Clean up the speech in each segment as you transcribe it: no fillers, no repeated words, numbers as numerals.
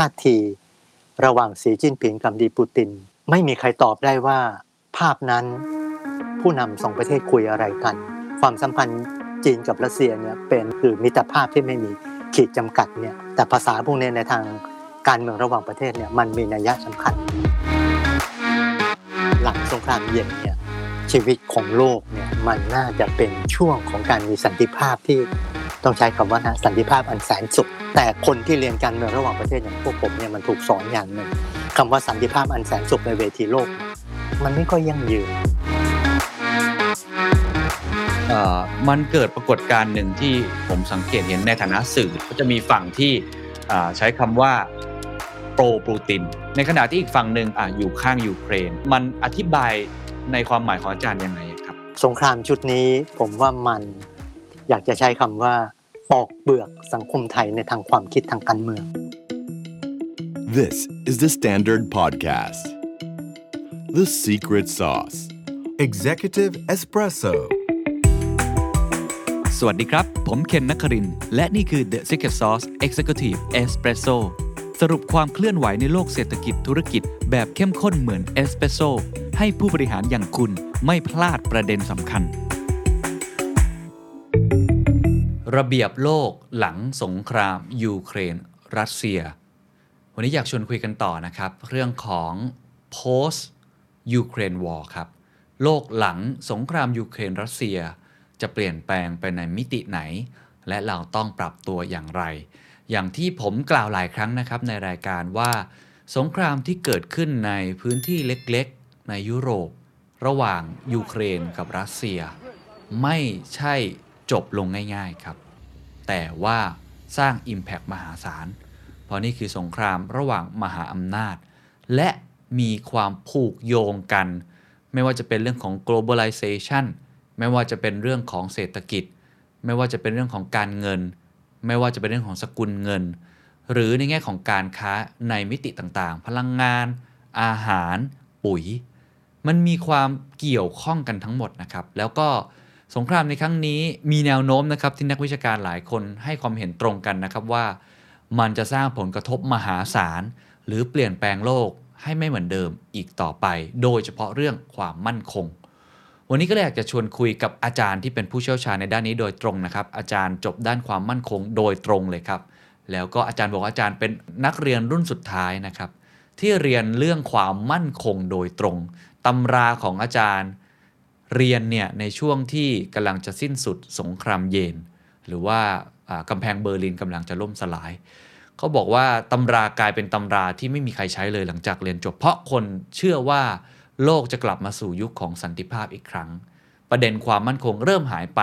ท่าทีระหว่างสีจิ้นผิงกับดีปูตินไม่มีใครตอบได้ว่าภาพนั้นผู้นำสองประเทศคุยอะไรกันความสัมพันธ์จีนกับรัสเซียเนี่ยเป็นคือมิตรภาพที่ไม่มีขีดจำกัดเนี่ยแต่ภาษาพวกนี้ในทางการเมืองระหว่างประเทศเนี่ยมันมีนัยยะสำคัญหลังสงครามเย็นเนี่ยชีวิตของโลกเนี่ยมันน่าจะเป็นช่วงของการมีสันติภาพที่ต้องใช้คำว่านะสันติภาพอันแสนสุขแต่คนที่เรียนการเมืองระหว่างประเทศอย่างพวกผมเนี่ยมันถูกสอนอย่างหนึ่งคำว่าสันติภาพอันแสนสุขในเวทีโลกมันไม่ค่อยยั่งยืนมันเกิดปรากฏการณ์หนึ่งที่ผมสังเกตเห็นในฐานะสื่อก็จะมีฝั่งที่ใช้คำว่าโปรปูตินในขณะที่อีกฝั่งหนึ่งอยู่ข้างยูเครนมันอธิบายในความหมายของอาจารย์ยังไงครับสงครามชุดนี้ผมว่ามันอยากจะใช้คำว่าปอกเปลือกสังคมไทยในทางความคิดทางการเมือง This is the Standard Podcast The Secret Sauce Executive Espressoสวัสดีครับผมเคนนครินทร์และนี่คือ The Secret Sauce Executive Espresso สรุปความเคลื่อนไหวในโลกเศรษฐกิจธุรกิจแบบเข้มข้นเหมือนเอสเปรสโซ่ให้ผู้บริหารอย่างคุณไม่พลาดประเด็นสำคัญระเบียบโลกหลังสงครามยูเครนรัสเซียวันนี้อยากชวนคุยกันต่อนะครับเรื่องของ Post Ukraine War ครับโลกหลังสงครามยูเครนรัสเซียจะเปลี่ยนแปลงไปในมิติไหนและเราต้องปรับตัวอย่างไรอย่างที่ผมกล่าวหลายครั้งนะครับในรายการว่าสงครามที่เกิดขึ้นในพื้นที่เล็กๆในยุโรประหว่างยูเครนกับรัสเซียไม่ใช่จบลงง่ายๆครับแต่ว่าสร้าง impact มหาศาลเพราะนี่คือสงครามระหว่างมหาอำนาจและมีความผูกโยงกันไม่ว่าจะเป็นเรื่องของ globalizationไม่ว่าจะเป็นเรื่องของเศรษฐกิจไม่ว่าจะเป็นเรื่องของการเงินไม่ว่าจะเป็นเรื่องของสกุลเงินหรือในแง่ของการค้าในมิติต่างๆพลังงานอาหารปุ๋ยมันมีความเกี่ยวข้องกันทั้งหมดนะครับแล้วก็สงครามในครั้งนี้มีแนวโน้มนะครับที่นักวิชาการหลายคนให้ความเห็นตรงกันนะครับว่ามันจะสร้างผลกระทบมหาศาลหรือเปลี่ยนแปลงโลกให้ไม่เหมือนเดิมอีกต่อไปโดยเฉพาะเรื่องความมั่นคงวันนี้ก็เลยอยากจะชวนคุยกับอาจารย์ที่เป็นผู้เชี่ยวชาญในด้านนี้โดยตรงนะครับอาจารย์จบด้านความมั่นคงโดยตรงเลยครับแล้วก็อาจารย์บอกอาจารย์เป็นนักเรียนรุ่นสุดท้ายนะครับที่เรียนเรื่องความมั่นคงโดยตรงตำราของอาจารย์เรียนเนี่ยในช่วงที่กำลังจะสิ้นสุดสงครามเย็นหรือว่ากำแพงเบอร์ลินกำลังจะล่มสลายเขาบอกว่าตำรากลายเป็นตำราที่ไม่มีใครใช้เลยหลังจากเรียนจบเพราะคนเชื่อว่าโลกจะกลับมาสู่ยุคของสันติภาพอีกครั้งประเด็นความมั่นคงเริ่มหายไป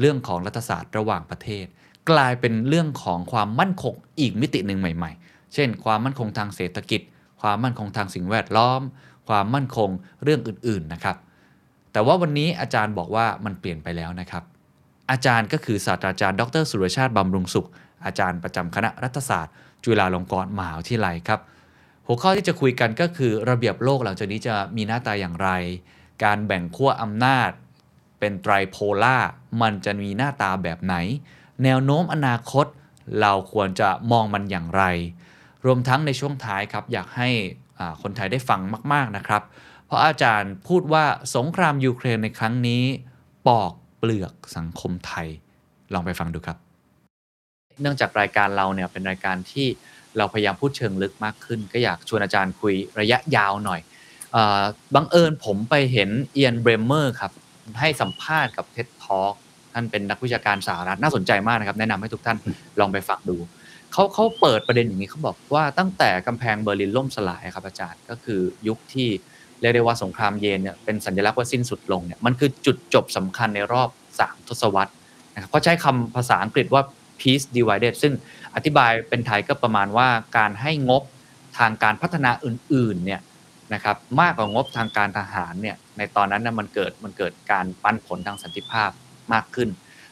เรื่องของรัฐศาสตร์ระหว่างประเทศกลายเป็นเรื่องของความมั่นคงอีกมิติหนึ่งใหม่ๆเช่นความมั่นคงทางเศรษฐกิจความมั่นคงทางสิ่งแวดล้อมความมั่นคงเรื่องอื่นๆนะครับแต่ว่าวันนี้อาจารย์บอกว่ามันเปลี่ยนไปแล้วนะครับอาจารย์ก็คือศาสตราจารย์ดร.สุรชาติบำรุงสุขอาจารย์ประจำคณะรัฐศาสตร์จุฬาลงกรณ์มหาวิทยาลัยครับหัวข้อที่จะคุยกันก็คือระเบียบโลกหลังจากนี้จะมีหน้าตาอย่างไรการแบ่งขั้วอำนาจเป็นไตรโพล่ามันจะมีหน้าตาแบบไหนแนวโน้มอนาคตเราควรจะมองมันอย่างไรรวมทั้งในช่วงท้ายครับอยากให้คนไทยได้ฟังมากๆนะครับเพราะอาจารย์พูดว่าสงครามยูเครนในครั้งนี้ปอกเปลือกสังคมไทยลองไปฟังดูครับเนื่องจากรายการเราเนี่ยเป็นรายการที่เราพยายามพูดเชิงลึกมากขึ้นก็อยากชวนอาจารย์คุยระยะยาวหน่อยบังเอิญผมไปเห็นเอียนเบรมเมอร์ครับให้สัมภาษณ์กับ TED Talk ท่านเป็นนักวิชาการสหรัฐน่าสนใจมากนะครับแนะนำให้ทุกท่านลองไปฟังดูเขาเปิดประเด็นอย่างนี้เขาบอกว่าตั้งแต่กำแพงเบอร์ลินล่มสลายครับอาจารย์ก็คือยุคที่เรียกได้ว่าสงครามเย็นเนี่ยเป็นสัญลักษณ์ว่าสิ้นสุดลงเนี่ยมันคือจุดจบสำคัญในรอบ3ทศวรรษนะครับเขาใช้คำภาษาอังกฤษว่า peace divided ซึ่งอธิบายเป็นไทยก็ประมาณว่าการให้งบทางการพัฒนาอื่นๆเนี่ยนะครับมากกว่างบทางการทหารเนี่ยในตอนนั้นนะมันเกิดการปันผลทางสันติภาพมากขึ้น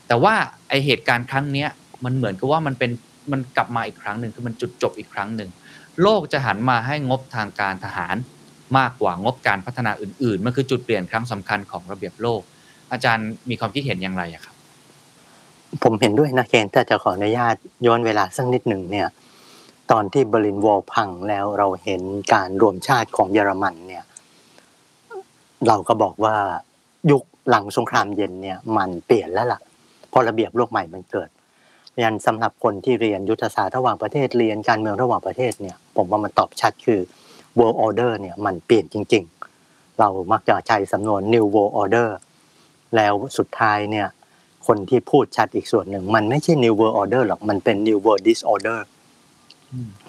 แต่ว่าไอเหตุการณ์ครั้งนี้มันเหมือนกับว่ามันกลับมาอีกครั้งหนึ่งคือมันจุดจบอีกครั้งหนึ่งโลกจะหันมาให้งบทางการทหารมากกว่างบการพัฒนาอื่นๆมันคือจุดเปลี่ยนครั้งสำคัญของระเบียบโลกอาจารย์มีความคิดเห็นอย่างไรครับผมเห็นด้วยนะเคนแต่จะขออนุญาตย้อนเวลาสักนิดหนึ่งเนี่ย ตอนที่เบอร์ลินวอลพังแล้วเราเห็นการรวมชาติของเยอรมันเนี่ยเราก็บอกว่ายุคหลังสงครามเย็นเนี่ยมันเปลี่ยนแล้วล่ะพอระเบียบโลกใหม่มันเกิดงั้นสำหรับคนที่เรียนยุทธศาสตร์ระหว่างประเทศเรียนการเมืองระหว่างประเทศเนี่ยผมว่ามันตอบชัดคือ world order เนี่ยมันเปลี่ยนจริงๆเรามักจะใช้สำนวน new world order แล้วสุดท้ายเนี่ยคนที่พูดชัดอีกส่วนหนึ่งมันไม่ใช่ new world order หรอกมันเป็น new world disorder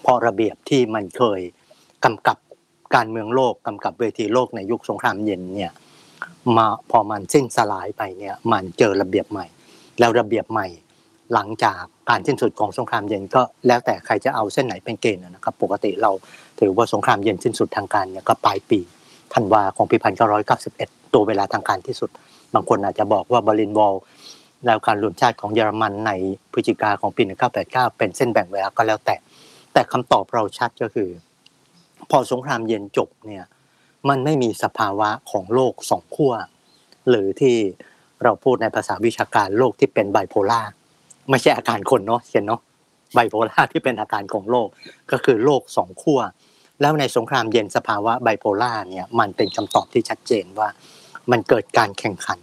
เพราะระเบียบที่มันเคยกำกับการเมืองโลกกำกับเวทีโลกในยุคสงครามเย็นเนี่ยมาพอมันสิ้นสลายไปเนี่ยมันเจอระเบียบใหม่แล้วระเบียบใหม่หลังจากการสิ้นสุดของสงครามเย็นก็แล้วแต่ใครจะเอาเส้นไหนเป็นเกณฑ์นะครับปกติเราถือว่าสงครามเย็นสิ้นสุดทางการเนี่ยก็ปลายปีธันวาของปี1991ตัวเวลาทางการที่สุดบางคนอาจจะบอกว่าเบอร์ลินวอลแล้วการรวมชาติของเยอรมันในพฤศจิกายนของปี1989เป็นเส้นแบ่งเวลาก็แล้วแต่คำตอบเราชัดก็คือพอสงครามเย็นจบเนี่ยมันไม่มีสภาวะของโลกสองขั้วหรือที่เราพูดในภาษาวิชาการโลกที่เป็นไบโพล่าไม่ใช่อาการคนเนาะเช่นเนาะไบโพล่าที่เป็นอาการของโลกก็คือโลกสองขั้วแล้วในสงครามเย็นสภาวะไบโพล่าเนี่ยมันเป็นคำตอบที่ชัดเจนว่ามันเกิดการแข่งขัน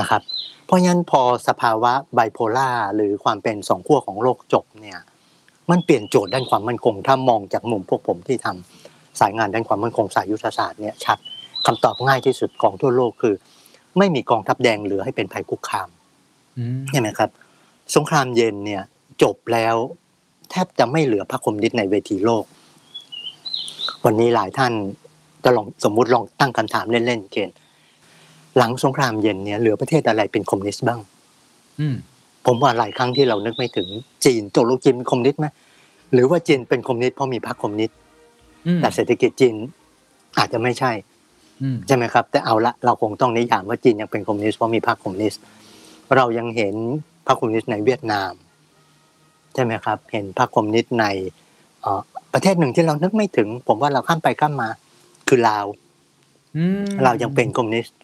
นะครับเพราะงั้นพอสภาวะไบโพล่าหรือความเป็นสองขั้วของโลกจบเนี่ยมันเปลี่ยนโจทย์ด้านความมั่นคงถ้ามองจากมุมพวกผมที่ทำสายงานด้านความมั่นคงสายยุทธศาสตร์เนี่ยชัดคำตอบง่ายที่สุดของทั่วโลกคือไม่มีกองทัพแดงเหลือให้เป็นภัยคุกคามใช่ไหมครับสงครามเย็นเนี่ยจบแล้วแทบจะไม่เหลือพรรคคอมมิวนิสต์ในเวทีโลกวันนี้หลายท่านจะลองสมมุติลองตั้งคำถามเล่นๆเกณฑ์หลังสงครามเย็นเนี่ยเหลือประเทศอะไรเป็นคอมมิวนิสต์บ้างผมว่าหลายครั้งที่เรานึกไม่ถึงจีนตกลงจีนเป็นคอมมิวนิสต์ไหมหรือว่าจีนเป็นคอมมิวนิสต์เพราะมีพรรคคอมมิวนิสต์แต่เศรษฐกิจจีนอาจจะไม่ใช่ใช่ไหมครับแต่เอาละเราคงต้องนิยามว่าจีนยังเป็นคอมมิวนิสต์เพราะมีพรรคคอมมิวนิสต์เรายังเห็นพรรคคอมมิวนิสต์ในเวียดนามใช่ไหมครับเห็นพรรคคอมมิวนิสต์ในประเทศหนึ่งที่เรานึกไม่ถึงผมว่าเราข้ามไปข้ามมาคือลาวเรายังเป็นคอมมิวนิสต์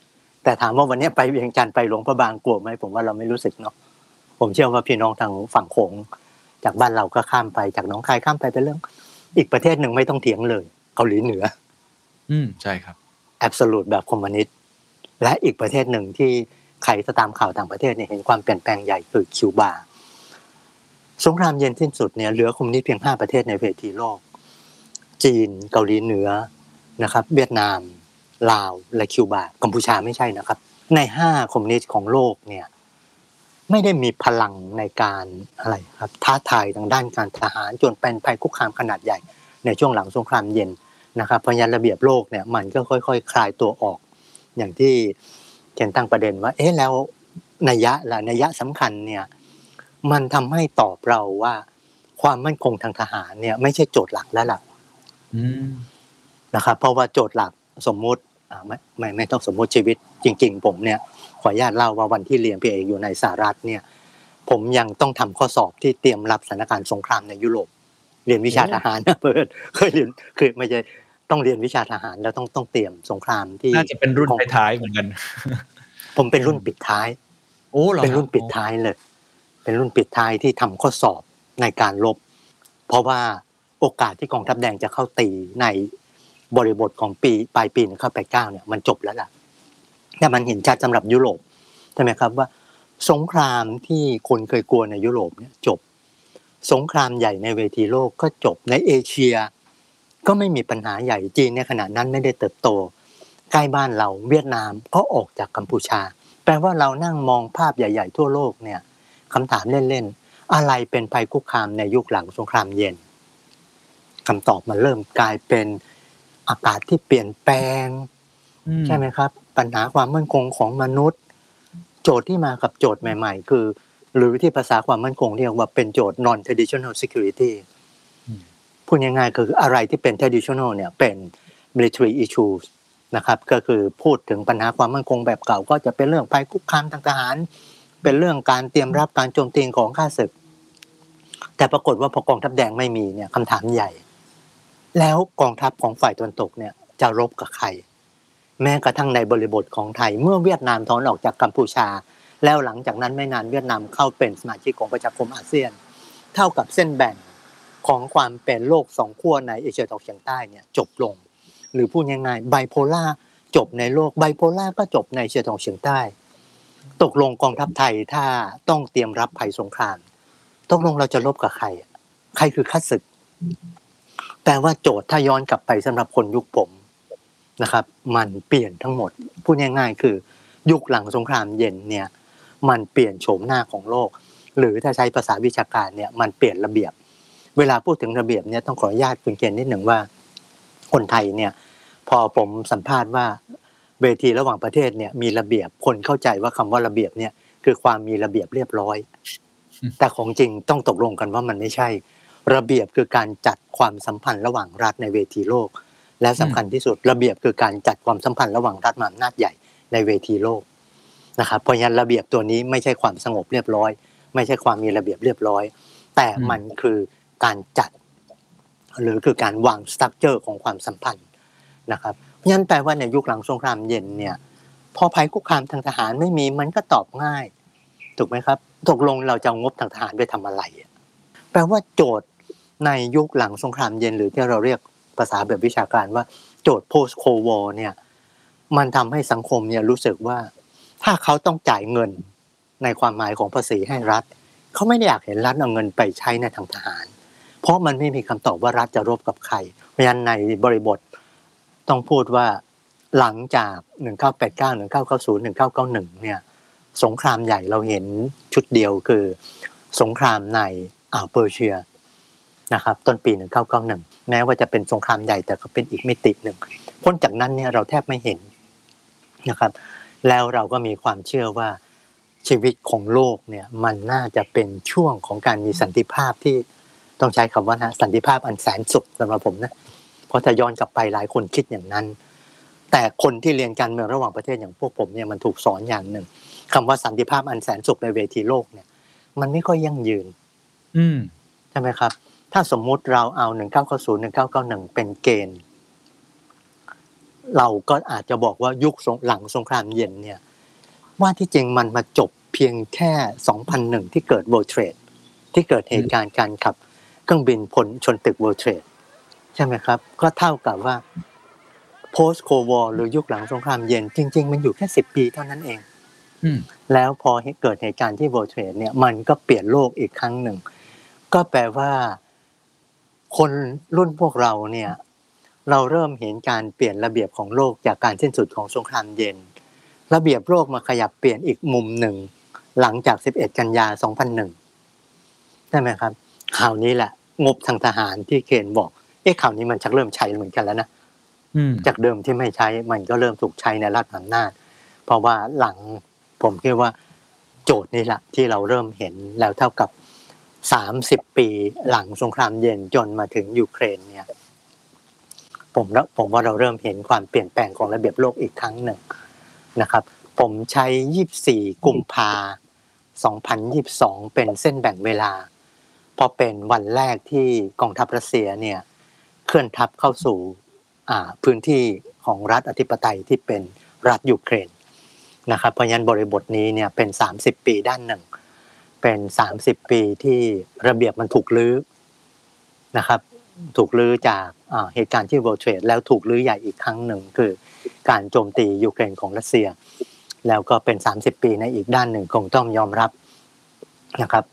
แต่ถามว่าวันนี้ไปเวียงจันทร์ไปหลวงพระบางกลัวไหมผมว่าเราไม่รู้สึกเนาะผมเชื่อว่าพี่น้องทางฝั่งโขงจากบ้านเราก็ข้ามไปจากหนองคายข้ามไปเป็นเรื่องอีกประเทศหนึ่งไม่ต้องเถียงเลยเกาหลีเหนือใช่ครับแอบสูตแบบคอมมิวนิสต์และอีกประเทศหนึ่งที่ใครตามข่าวต่างประเทศเนี่ยเห็นความเปลี่ยนแปลงใหญ่คือคิวบาสงครามเย็นสิ้นสุดเนี่ยเหลือคอมมิวนิสต์เพียง5ประเทศในเวทีโลกจีนเกาหลีเหนือนะครับเวียดนามลาวและคิวบากัมพูชาไม่ใช่นะครับใน5คอมมิวนิสต์ของโลกเนี่ยไม่ได้มีพลังในการอะไรครับท้าทายทางด้านการทหารจนเป็นภัยคุกคามขนาดใหญ่ในช่วงหลังสงครามเย็นนะครับเพราะงั้นระเบียบโลกเนี่ยมันก็ค่อยๆ คลายตัวออกอย่างที่เขียนตั้งประเด็นว่าเอ๊ะแล้วนัยยะสำคัญเนี่ยมันทำให้ตอบเราว่าความมั่นคงทางทหารเนี่ยไม่ใช่โจทย์หลักแล้วล่ะนะครับเพราะว่าโจทย์หลักสมมุติไม่ต้องสมมุติชีวิตจริงๆผมเนี่ยขออนุญาตเล่าว่าวันที่เรียนพี่เอกอยู่ในสหรัฐเนี่ยผมยังต้องทำข้อสอบที่เตรียมรับสถานการณ์สงครามในยุโรปเรียนวิชาทหารนะเพื่อนเคยเรียนคือไม่ใช่ต้องเรียนวิชาทหารแล้วต้องเตรียมสงครามที่น่าจะเป็นรุ่นปิดท้ายเหมือนกันผมเป็นรุ่นปิดท้ายโอ้เหรอเป็นรุ่นปิดท้ายเลยเป็นรุ่นปิดท้ายที่ทำข้อสอบในการรบเพราะว่าโอกาสที่กองทัพแดงจะเข้าตีในบริบทของปีปลายปี1989เนี่ยมันจบแล้วล่ะแต่มันเห็นชัดสำหรับยุโรปใช่ไหมครับว่าสงครามที่คนเคยกลัวในยุโรปเนี่ยจบสงครามใหญ่ในเวทีโลกก็จบในเอเชียก็ไม่มีปัญหาใหญ่จีนในขณะนั้นไม่ได้เติบโตใกล้บ้านเราเวียดนามก็ออกจากกัมพูชาแปลว่าเรานั่งมองภาพใหญ่ๆทั่วโลกเนี่ยคำถามเล่นๆอะไรเป็นภัยคุกคามในยุคหลังสงครามเย็นคำตอบมันเริ่มกลายเป็นอากาศที่เปลี่ยนแปลงใช่ไหมครับปัญหาความมั่นคงของมนุษย์โจทย์ที่มากับโจทย์ใหม่ๆคือหรือที่ภาษาความมั่นคงเรียกว่าเป็นโจทย์ non traditional security พูดง่ายๆคืออะไรที่เป็น traditional เนี่ยเป็น military issues นะครับก็คือพูดถึงปัญหาความมั่นคงแบบเก่าก็จะเป็นเรื่องภัยคุกคามทางทหารเป็นเรื่องการเตรียมรับการโจมตีของข้าศึกแต่ปรากฏว่าพอกองทัพแดงไม่มีเนี่ยคำถามใหญ่แล้วกองทัพของฝ่ายตะวันตกเนี่ยจะรบกับใครแม้กระทั่งในบริบทของไทยเมื่อเวียดนามถอนออกจากกัมพูชาแล้วหลังจากนั้นไม่นานเวียดนามเข้าเป็นสมาชิกของประชาคมอาเซียนเท่ากับเส้นแบ่งข ของความเป็นโลกสองขั้วในเอเชียตะวันออกเฉียงใต้เนี่ยจบลงหรือพูดง่ายๆไบโพล่าจบในโลกไบโพล่าก็จบในเอเชียตะวันออกเฉียงใต้ตกลงกองทัพไทยถ้าต้องเตรียมรับภัยสงครามตกลงเราจะลบกับใครใครคือข้าศึกแปลว่าโจทย์ถ้าย้อนกลับไปสำหรับคนยุคผมนะครับมันเปลี่ยนทั้งหมดพูดง่ายๆคือยุคหลังสงครามเย็นเนี่ยมันเปลี่ยนโฉมหน้าของโลกหรือถ้าใช้ภาษาวิชาการเนี่ยมันเปลี่ยนระเบียบเวลาพูดถึงระเบียบเนี่ยต้องขออนุญาตคุณเกณฑ์นิดหนึ่งว่าคนไทยเนี่ยพอผมสัมภาษณ์ว่าเวทีระหว่างประเทศเนี่ยมีระเบียบคนเข้าใจว่าคำว่าระเบียบเนี่ยคือความมีระเบียบเรียบร้อยแต่ของจริงต้องตกลงกันว่ามันไม่ใช่ระเบียบคือการจัดความสัมพันธ์ระหว่างรัฐในเวทีโลกและสำคัญที่สุดระเบียบคือการจัดความสัมพันธ์ระหว่างรัฐมหาอำนาจใหญ่ในเวทีโลกนะครับเพราะฉะนั้นระเบียบตัวนี้ไม่ใช่ความสงบเรียบร้อยไม่ใช่ความมีระเบียบเรียบร้อยแต่มันคือการจัดหรือคือการวางสตรัคเจอร์ของความสัมพันธ์นะครับเพราะฉะนั้นแปลว่าในยุคหลังสงครามเย็นเนี่ยพอภัยคุกคามทางทหารไม่มีมันก็ตอบง่ายถูกไหมครับตกลงเราจะงบทางทหารไปทำอะไรแปลว่าโจทย์ในยุคหลังสงครามเย็นหรือที่เราเรียกภาษาแบบวิชาการว่าโจทย์ post cold war เนี่ยมันทำให้สังคมเนี่ยรู้สึกว่าถ้าเขาต้องจ่ายเงินในความหมายของภาษีให้รัฐเขาไม่ได้อยากเห็นรัฐเอาเงินไปใช้ในทางทหารเพราะมันไม่มีคำตอบว่ารัฐจะรบกับใครเพราะฉะนั้นในบริบทต้องพูดว่าหลังจาก1989 1990 1991เนี่ยสงครามใหญ่เราเห็นชุดเดียวคือสงครามในอ่าวเปอร์เซียนะครับต้นปี1991แม้ว่าจะเป็นสงครามใหญ่แต่ก็เป็นอีกมิติหนึ่งพ้นจากนั้นเนี่ยเราแทบไม่เห็นนะครับแล้วเราก็มีความเชื่อว่าชีวิตของโลกเนี่ยมันน่าจะเป็นช่วงของการมีสันติภาพที่ต้องใช้คำว่าสันติภาพอันแสนสุขสำหรับผมนะเพราะถ้าย้อนกลับไปหลายคนคิดอย่างนั้นแต่คนที่เรียนการเมืองระหว่างประเทศอย่างพวกผมเนี่ยมันถูกสอนอย่างหนึ่งคำว่าสันติภาพอันแสนสุขในเวทีโลกเนี่ยมันไม่ค่อยยั่งยืนใช่ไหมครับถ้าสมมุติเราเอา1990 1991เป็นเกณฑ์เราก็อาจจะบอกว่ายุคหลังสงครามเย็นเนี่ยว่าที่จริงมันมาจบเพียงแค่2001ที่เกิด World Trade ที่เกิดเหตุการณ์การขับเครื่องบินพลชนตึก World Trade ใช่ไหมครับก็เท่ากับว่า Post Cold War หรือยุคหลังสงครามเย็นจริงๆมันอยู่แค่10 ปีเท่านั้นเองแล้วพอเกิดเหตุการณ์ที่ World Trade เนี่ยมันก็เปลี่ยนโลกอีกครั้งหนึ่งก็แปลว่าคนรุ่นพวกเราเนี่ยเราเริ่มเห็นการเปลี่ยนระเบียบของโลกจากการสิ้นสุดของสงครามเย็นระเบียบโลกมาขยับเปลี่ยนอีกมุมหนึ่งหลังจาก11 กันยา 2001ใช่ไหมครับข่าวนี้แหละงบทางทหารที่เคนบอกข่าวนี้มันชักเริ่มใช้เหมือนกันแล้วนะจากเดิมที่ไม่ใช้มันก็เริ่มถูกใช้ในรัฐอำนาจเพราะว่าหลังผมคิดว่าโจทย์นี้แหละที่เราเริ่มเห็นแล้วเท่ากับ30 ปีหลังสงครามเย็นจนมาถึงยูเครนเนี่ยผมว่าเราเริ่มเห็นความเปลี่ยนแปลงของระเบียบโลกอีกครั้งหนึ่งนะครับผมใช้24 กุมภาพันธ์ 2022เป็นเส้นแบ่งเวลาพอเป็นวันแรกที่กองทัพรัสเซียเนี่ยเคลื่อนทัพเข้าสู่พื้นที่ของรัฐอธิปไตยที่เป็นรัฐยูเครนนะครับเพราะฉะนั้นบริบทนี้เนี่ยเป็น30 ปีด้านหนึ่งเป็น30 ปีที่ระเบียบมันถูกลื้อนะครับถูกลื้อจากเหตุการณ์ที่ World Trade แล้วถูกลื้อใหญ่อีกครั้งหนึ่งคือการโจมตียูเครนของรัสเซียแล้วก็เป็น30 ปีในอีกด้านหนึ่งคงต้องยอมรับนะครับ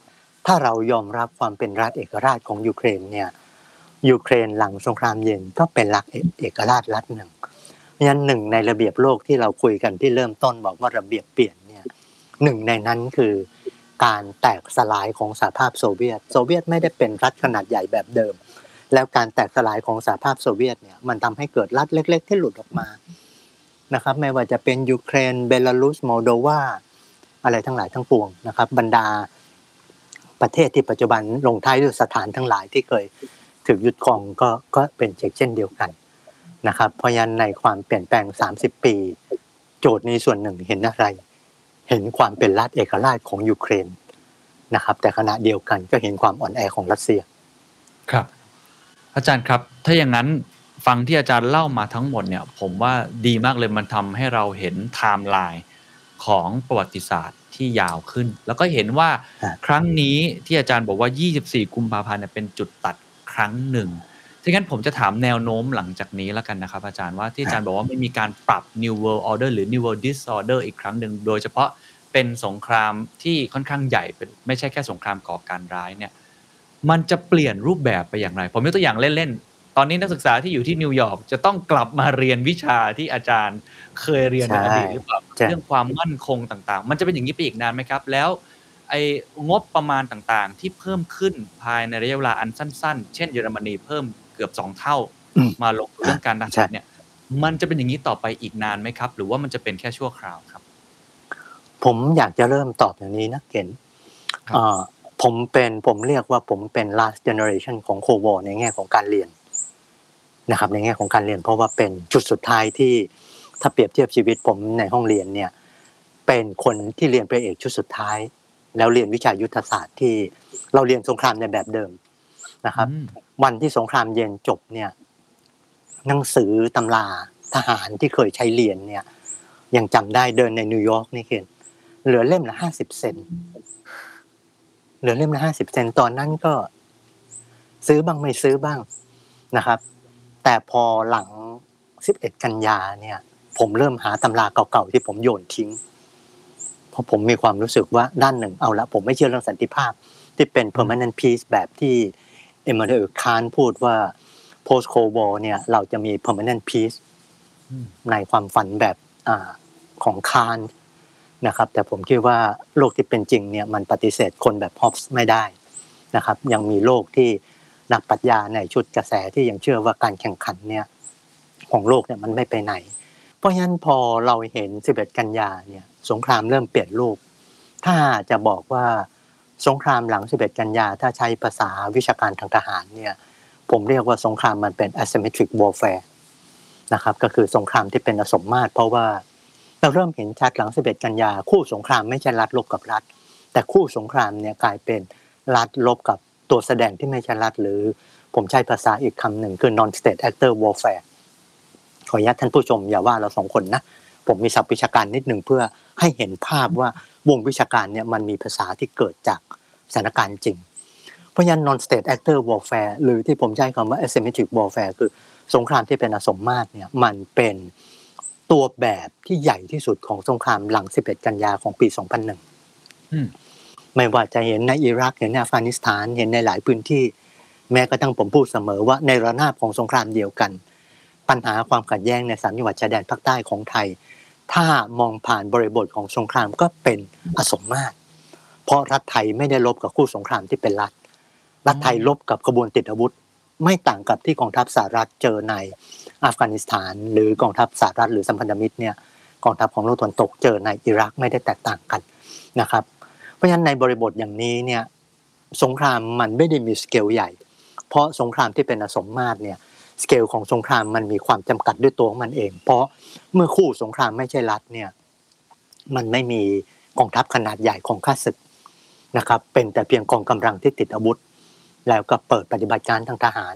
ถ้าเรายอมรับความเป็นรัฐเอกราชของยูเครนเนี่ยยูเครนหลังสงครามเย็นก็เป็นรัฐเอกราชรัฐหนึ่งเพราะฉะนั้นหนึ่งในระเบียบโลกที่เราคุยกันที่เริ่มต้นบอกว่าระเบียบเปลี่ยนเนี่ยหนึ่งในนั้นคือการแตกสลายของสหภาพโซเวียตไม่ได้เป็นรัฐขนาดใหญ่แบบเดิมแล้วการแตกสลายของสหภาพโซเวียตเนี่ยมันทำให้เกิดรัฐเล็กๆที่หลุดออกมานะครับไม่ว่าจะเป็นยูเครนเบลารุสมอลโดวาอะไรทั้งหลายทั้งปวงนะครับบรรดาประเทศที่ปัจจุบันลงท้ายด้วยสถานทั้งหลายที่เคยถือยึดครองก็เป็นเช่นเดียวกันนะครับเพราะฉะนั้นในความเปลี่ยนแปลง30 ปีโจทย์นี้ส่วนหนึ่งเห็นอะไรเห็นความเป็นรัฐเอกราชของยูเครนนะครับแต่ขณะเดียวกันก็เห็นความอ่อนแอของรัสเซียครับอาจารย์ครับถ้าอย่างนั้นฟังที่อาจารย์เล่ามาทั้งหมดเนี่ยผมว่าดีมากเลยมันทำให้เราเห็นไทม์ไลน์ของประวัติศาสตร์ที่ยาวขึ้นแล้วก็เห็นว่าครั้งนี้ที่อาจารย์บอกว่า24 กุมภาพันธ์เป็นจุดตัดค ครั้งหนึ่งดังนั้นผมจะถามแนวโน้มหลังจากนี้แล้วกันนะครับอาจารย์ว่าที่อาจารย์บอกว่าไม่มีการปรับ New World Order หรือ New World Disorder อีกครั้งหนึ่งโดยเฉพาะเป็นสงครามที่ค่อนข้างใหญ่เป็นไม่ใช่แค่สงครามก่อการร้ายเนี่ยมันจะเปลี่ยนรูปแบบไปอย่างไรผมยกตัวอย่างเล่นๆตอนนี้นักศึกษาที่อยู่ที่นิวยอร์กจะต้องกลับมาเรียนวิชาที่อาจารย์เคยเรียนในอดีตหรือเปล่าเรื่องความมั่นคงต่างๆมันจะเป็นอย่างนี้ไปอีกนานไหมครับแล้วไอ้งบประมาณต่างๆที่เพิ่มขึ้นภายในระยะเวลาอันสั้นๆเช่นเยอรมนีเพิ่มเกือบ2เท่ามาลงเรื่องการทหารเนี่ยมันจะเป็นอย่างนี้ต่อไปอีกนานไหมครับหรือว่ามันจะเป็นแค่ชั่วคราวครับผมอยากจะเริ่มตอบอย่างนี้นะเกณฑ์ผมเรียกว่าผมเป็น last generation ของโควิดในแง่ของการเรียนนะครับในแง่ของการเรียนเพราะว่าเป็นจุดสุดท้ายที่ถ้าเปรียบเทียบชีวิตผมในห้องเรียนเนี่ยเป็นคนที่เรียนประเอกชุดสุดท้ายแล้วเรียนวิชายุทธศาสตร์ที่เราเรียนสงครามในแบบเดิมนะครับวันที่สงครามเย็นจบเนี่ยหนังสือตำราทหารที่เคยใช้เรียนเนี่ยยังจำได้เดินในนิวยอร์กนี่เกณฑ์เหลือเล่มละ50เซนเหลือเล่มละ50เซนตอนนั้นก็ซื้อบ้างไม่ซื้อบ้างนะครับแต่พอหลัง11กันยาเนี่ยผมเริ่มหาตำราเก่าๆที่ผมโยนทิ้งเพราะผมมีความรู้สึกว่าด้านหนึ่งเอาละผมไม่เชื่อเรื่องสันติภาพที่เป็น permanent peace แบบที่เอมานูเอลคานต์พูดว่า post cold war เนี่ยเราจะมี permanent peace ในความฝันแบบของคานต์นะครับแต่ผมคิดว่าโลกที่เป็นจริงเนี่ยมันปฏิเสธคนแบบฮอบส์ไม่ได้นะครับยังมีโลกที่นักปรัชญาในชุดกระแสที่ยังเชื่อว่าการแข่งขันเนี่ยของโลกเนี่ยมันไม่ไปไหนเพราะฉะนั้นพอเราเห็น11กันยาเนี่ยสงครามเริ่มเปลี่ยนรูปถ้าจะบอกว่าสงครามหลัง11กันยาถ้าใช้ภาษาวิชาการทางทหารเนี่ยผมเรียกว่าสงครามมันเป็น asymmetric warfare นะครับก็คือสงครามที่เป็นอสมมาตรเพราะว่าเราเริ่มเห็นชัดหลัง11กันยาคู่สงครามไม่ใช่รัฐลบกับรัฐแต่คู่สงครามเนี่ยกลายเป็นรัฐลบกับตัวแสดงที่ไม่ใช่รัฐหรือผมใช้ภาษาอีกคำหนึ่งคือ non state actor warfare ขออนุญาตท่านผู้ชมอย่าว่าเราสองคนนะผมมีศัพท์วิชาการนิดนึงเพื่อให้เห็นภาพว่าวงวิชาการเนี่ยมันมีภาษาที่เกิดจากสถานการณ์จริงเพราะฉะนั้น non state actor warfare หรือที่ผมใช้คำว่า asymmetric warfare คือสงครามที่เป็นอสมมาตรเนี่ยมันเป็นตัวแบบที่ใหญ่ที่สุดของสงครามหลัง11กันยาของปี2001ไม่ว่าจะเห็นในอิรักเห็นในอัฟกานิสถานเห็นในหลายพื้นที่แม้กระทั่งผมพูดเสมอว่าในระนาบของสงครามเดียวกันปัญหาความขัดแย้งใน3จังหวัดชายแดนภาคใต้ของไทยถ้ามองผ่านบริบทของสงครามก็เป็นอสมมาตรเพราะรัฐไทยไม่ได้ลบกับคู่สงครามที่เป็นรัฐไทยลบกับขบวนติดอาวุธไม่ต่างกับที่กองทัพสหรัฐเจอในอัฟกานิสถานหรือกองทัพสหรัฐหรือสัมพันธมิตรเนี่ยกองทัพของโลกตะวันตกเจอในอิรักไม่ได้แตกต่างกันนะครับเพราะฉะนั้นในบริบทอย่างนี้เนี่ยสงครามมันไม่ได้มีสเกลใหญ่เพราะสงครามที่เป็นอสมมาตรเนี่ยสเกลของสงครามมันมีความจำกัดด้วยตัวของมันเองเพราะเมื่อคู่สงครามไม่ใช่รัฐเนี่ยมันไม่มีกองทัพขนาดใหญ่ของข้าศึกนะครับเป็นแต่เพียงกองกำลังที่ติดอาวุธแล้วก็เปิดปฏิบัติการทางทหาร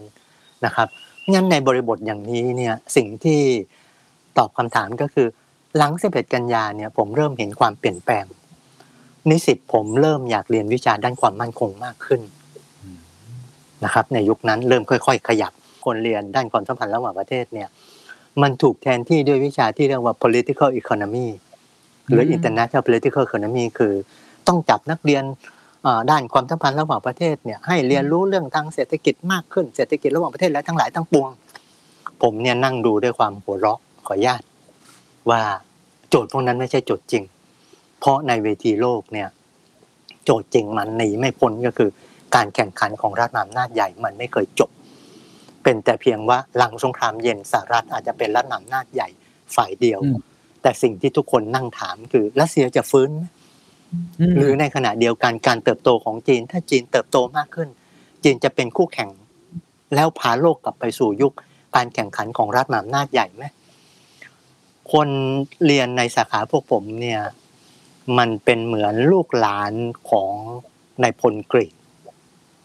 นะครับงั้นในบริบทอย่างนี้เนี่ยสิ่งที่ตอบคำถามก็คือหลัง11กันยาเนี่ยผมเริ่มเห็นความเปลี่ยนแปลงนิสิตผมเริ่มอยากเรียนวิชาด้านความมั่นคงมากขึ้นนะครับในยุคนั้นเริ่มค่อยๆขยับคนเรียนด้านความสัมพันธ์ระหว่างประเทศเนี่ยมันถูกแทนที่ด้วยวิชาที่เรียกว่า political economy หรือ international political economy คือต้องจับนักเรียนด้านความสัมพันธ์ระหว่างประเทศเนี่ยให้เรียนรู้เรื่องทางเศรษฐกิจมากขึ้นเศรษฐกิจระหว่างประเทศและทั้งหลายทั้งปวงผมเนี่ยนั่งดูด้วยความหัวเราะขออนุญาตว่าโจทย์พวกนั้นไม่ใช่โจทย์จริงเพราะในเวทีโลกเนี่ยโจทย์จริงมันหนีไม่พ้นก็คือการแข่งขันของรัฐมหาอำนาจใหญ่มันไม่เคยจบเป็นแต่เพียงว่าหลังสงครามเย็นสหรัฐอาจจะเป็นรัฐมหาอำนาจใหญ่ฝ่ายเดียวแต่สิ่งที่ทุกคนนั่งถามคือรัสเซียจะฟื้นหรือในขณะเดียวกันการเติบโตของจีนถ้าจีนเติบโตมากขึ้นจีนจะเป็นคู่แข่งแล้วพาโลกกลับไปสู่ยุคการแข่งขันของรัฐมหาอำนาจใหญ่ไหมคนเรียนในสาขาพวกผมเนี่ยมันเป็นเหมือนลูกหลานของนายพลกรีก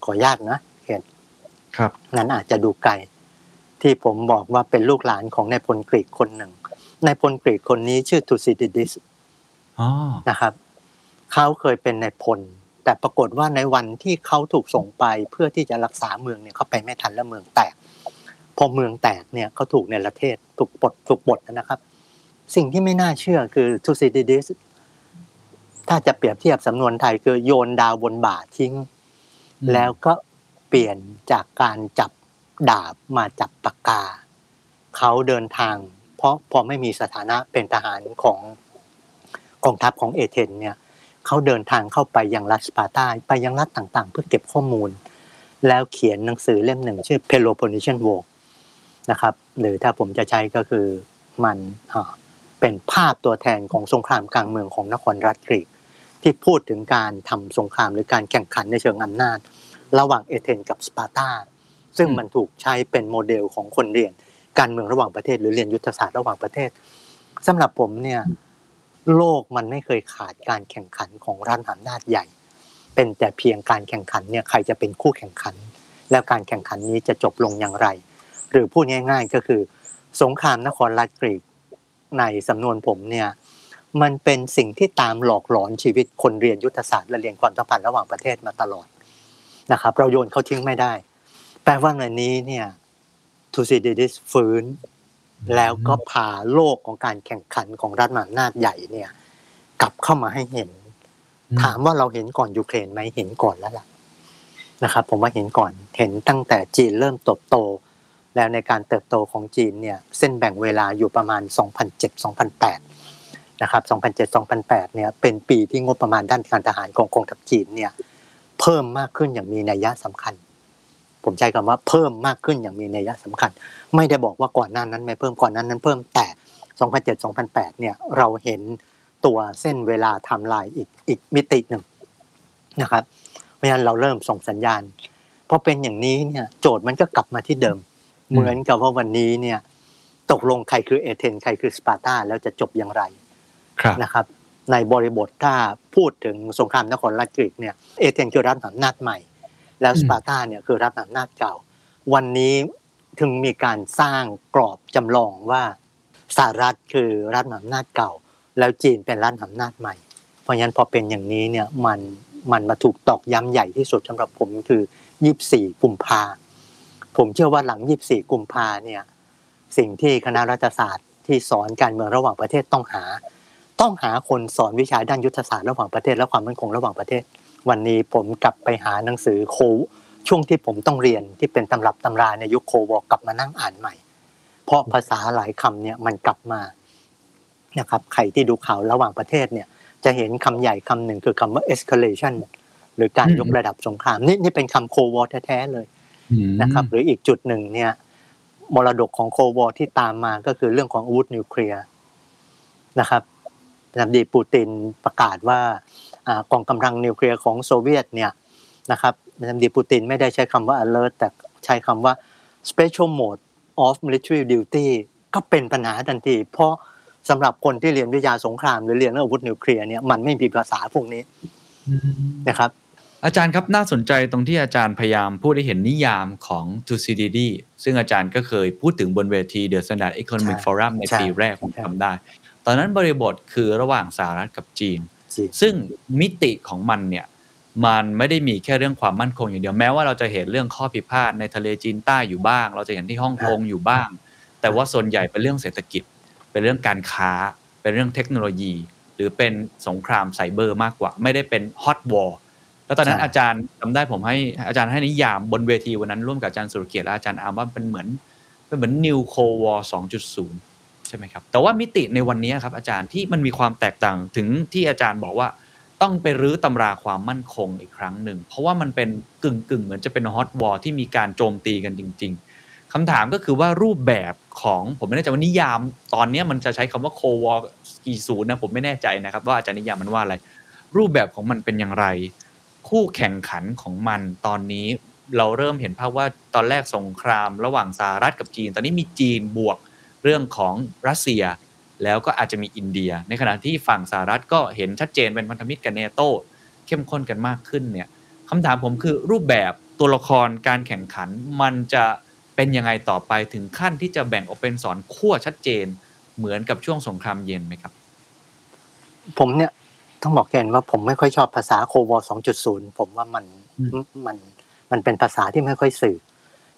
ขออนุญาตนะเห็นครับนั้นอาจจะดูไกลที่ผมบอกว่าเป็นลูกหลานของนายพลกรีกคนหนึ่งนายพลกรีกคนนี้ชื่อทูซิดิดิสนะครับเขาเคยเป็นนายพล แต่ปรากฏว่าในวันที่เขาถูกส่งไปเพื่อที่จะรักษาเมืองเนี่ยเขาไปไม่ทันแล้วเมืองแตกพอเมืองแตกเนี่ยเขาถูกเนรเทศถูกปลดนะครับสิ่งที่ไม่น่าเชื่อคือทูซิดิดิสถ้าจะเปรียบเทียบสำนวนไทยคือโยนดาวบนบ่าทิ้งแล้วก็เปลี่ยนจากการจับดาบมาจับปากกาเขาเดินทางเพราะพอไม่มีสถานะเป็นทหารของกองทัพของเอเธนเนี่ยเขาเดินทางเข้าไปยังรัฐสปาร์ตาไปยังรัฐต่างๆเพื่อเก็บข้อมูลแล้วเขียนหนังสือเล่มหนึ่งชื่อ Peloponnesian War นะครับหรือถ้าผมจะใช้ก็คือมันเป็นภาพตัวแทนของสงครามกลางเมืองของนครรัฐกรีกที่พูดถึงการทำสงครามหรือการแข่งขันในเชิงอำนาจระหว่างเอเธนกับสปาร์ตาซึ่งมันถูกใช้เป็นโมเดลของคนเรียนการเมืองระหว่างประเทศหรือเรียนยุทธศาสตร์ระหว่างประเทศสำหรับผมเนี่ยโลกมันไม่เคยขาดการแข่งขันของรัฐอำนาจใหญ่เป็นแต่เพียงการแข่งขันเนี่ยใครจะเป็นคู่แข่งขันแล้วการแข่งขันนี้จะจบลงอย่างไรหรือพูดง่ายๆก็คือสงครามนครรัฐกรีกในสำนวนผมเนี่ยมันเป็นสิ่งที่ตามหลอกหลอนชีวิตคนเรียนยุทธศาสตร์และเรียนความสัมพันธ์ระหว่างประเทศมาตลอดนะครับเราโยนเขาทิ้งไม่ได้แปลว่าในนี้เนี่ยทูซิดิดิสฟื้นแล้วก็พาโลกของการแข่งขันของรัฐมหาอำนาจใหญ่เนี่ยกลับเข้ามาให้เห็นถามว่าเราเห็นก่อนยูเครนไหมเห็นก่อนแล้วล่ะนะครับผมว่าเห็นก่อนเห็นตั้งแต่จีนเริ่มเติบโตแล้วในการเติบโตของจีนเนี่ยเส้นแบ่งเวลาอยู่ประมาณ 2007-2008 นะครับ 2007-2008 เนี่ยเป็นปีที่งบประมาณด้านการทหารของกองทัพจีนเนี่ยเพิ่มมากขึ้นอย่างมีนัยสำคัญผมใช้คำว่าเพิ่มมากขึ้นอย่างมีนัยสำคัญไม่ได้บอกว่าก่อนหน้านั้นไม่เพิ่มก่อนหน้านั้นเพิ่มแต่ 2007-2008 เนี่ยเราเห็นตัวเส้นเวลาไทม์ไลน์อีกมิติหนึ่งนะครับเพราะฉะนั้นเราเริ่มส่งสัญญาณพอเป็นอย่างนี้เนี่ยโจทย์มันก็กลับมาที่เดิมเหมือนกับว่าวันนี้เนี่ยตกลงใครคือเอเธนใครคือสปาร์ตาแล้วจะจบอย่างไรนะครับในบริบทถ้าพูดถึงสงครามนครรัฐกรีกเนี่ยเอเธนคือรัฐอำนาจใหม่แล้วสปาร์ตาเนี่ยคือรัฐอำนาจเก่าวันนี้ถึงมีการสร้างกรอบจำลองว่าสหรัฐคือรัฐอำนาจเก่าแล้วจีนเป็นรัฐอำนาจใหม่เพราะฉะนั้นพอเป็นอย่างนี้เนี่ยมันมาถูกตอกย้ำใหญ่ที่สุดสำหรับผมคือ24กุมภาผมเชื่อว่าหลัง24กุมภาเนี่ยสิ่งที่คณะรัฐศาสตร์ที่สอนการเมืองระหว่างประเทศต้องหาคนสอนวิชาด้านยุทธศาสตร์ระหว่างประเทศและความมั่นคงระหว่างประเทศวันนี้ผมกลับไปหาหนังสือโคช่วงที่ผมต้องเรียนที่เป็นตำรับตำราในยุคโควอร์กลับมานั่งอ่านใหม่เพราะภาษาหลายคำเนี่ยมันกลับมานะครับใครที่ดูข่าวระหว่างประเทศเนี่ยจะเห็นคำใหญ่คำหนึ่งคือคำว่า escalation หรือการยกระดับสงครามนี่เป็นคำโควอร์แท้ๆเลยนะครับหรืออีกจุดหนึ่งเนี่ยมรดกของโควอร์ที่ตามมาก็คือเรื่องของอาวุธนิวเคลียร์นะครับนายปูตินประกาศว่ากองกำลังนิวเคลียร์ของโซเวียตเนี่ยนะครับนายปูตินไม่ได้ใช้คำว่า alert แต่ใช้คำว่า special mode of military duty ก็เป็นปัญหาทันทีเพราะสำหรับคนที่เรียนวิทยาสงครามหรือเรียนเรื่องอาวุธนิวเคลียร์เนี่ยมันไม่มีภาษาพวกนี้นะครับอาจารย์ครับน่าสนใจตรงที่อาจารย์พยายามพูดให้เห็นนิยามของทูซิดิดีซึ่งอาจารย์ก็เคยพูดถึงบนเวที The Standard Economic Forum ในปีแรกผมจำได้ตอนนั้นบริบทคือระหว่างสหรัฐกับจีนซึ่งมิติของมันเนี่ยมันไม่ได้มีแค่เรื่องความมั่นคงอย่างเดียวแม้ว่าเราจะเห็นเรื่องข้อพิพาทในทะเลจีนใต้อยู่บ้างเราจะเห็นที่ฮ่องกงอยู่บ้างแต่ว่าส่วนใหญ่เป็นเรื่องเศรษฐกิจเป็นเรื่องการค้าเป็นเรื่องเทคโนโลยีหรือเป็นสงครามไซเบอร์มากกว่าไม่ได้เป็นฮอตวอร์แล้วตอนนั้นอาจารย์จำได้ผมให้อาจารย์ให้นิยามบนเวทีวันนั้นร่วมกับอาจารย์สุรเกียรติและอาจารย์อาร์มว่าเป็นเหมือน New Cold War 2.0 ใช่ไหมครับแต่ว่ามิติในวันนี้ครับอาจารย์ที่มันมีความแตกต่างถึงที่อาจารย์บอกว่าต้องไปรื้อตำราความมั่นคงอีกครั้งหนึ่งเพราะว่ามันเป็นกึ่งเหมือนจะเป็น Hot War ที่มีการโจมตีกันจริงๆคำถามก็คือว่ารูปแบบของผมไม่แน่ใจว่านิยามตอนนี้มันจะใช้คำว่า Cold War กี่ศูนย์นะผมไม่แน่ใจนะครับว่าอาจารย์นิยามมันว่าอะไรรูปแบบของมันเป็นอย่างไรคู่แข่งขันของมันตอนนี้เราเริ่มเห็นภาพว่าตอนแรกสงครามระหว่างสหรัฐกับจีนตอนนี้มีจีนบวกเรื่องของรัสเซียแล้วก็อาจจะมีอินเดียในขณะที่ฝั่งสหรัฐก็เห็นชัดเจนเป็นพันธมิตรกับเนโต้เข้มข้นกันมากขึ้นเนี่ยคำถามผมคือรูปแบบตัวละครการแข่งขันมันจะเป็นยังไงต่อไปถึงขั้นที่จะแบ่งออกเป็นสองขั้วชัดเจนเหมือนกับช่วงสงครามเย็นไหมครับผมเนี่ย ต้องบอกแกนว่าผมไม่ค่อยชอบภาษาโควอ 2.0 ผมว่ามันเป็นภาษาที่ไม่ค่อยสื่อ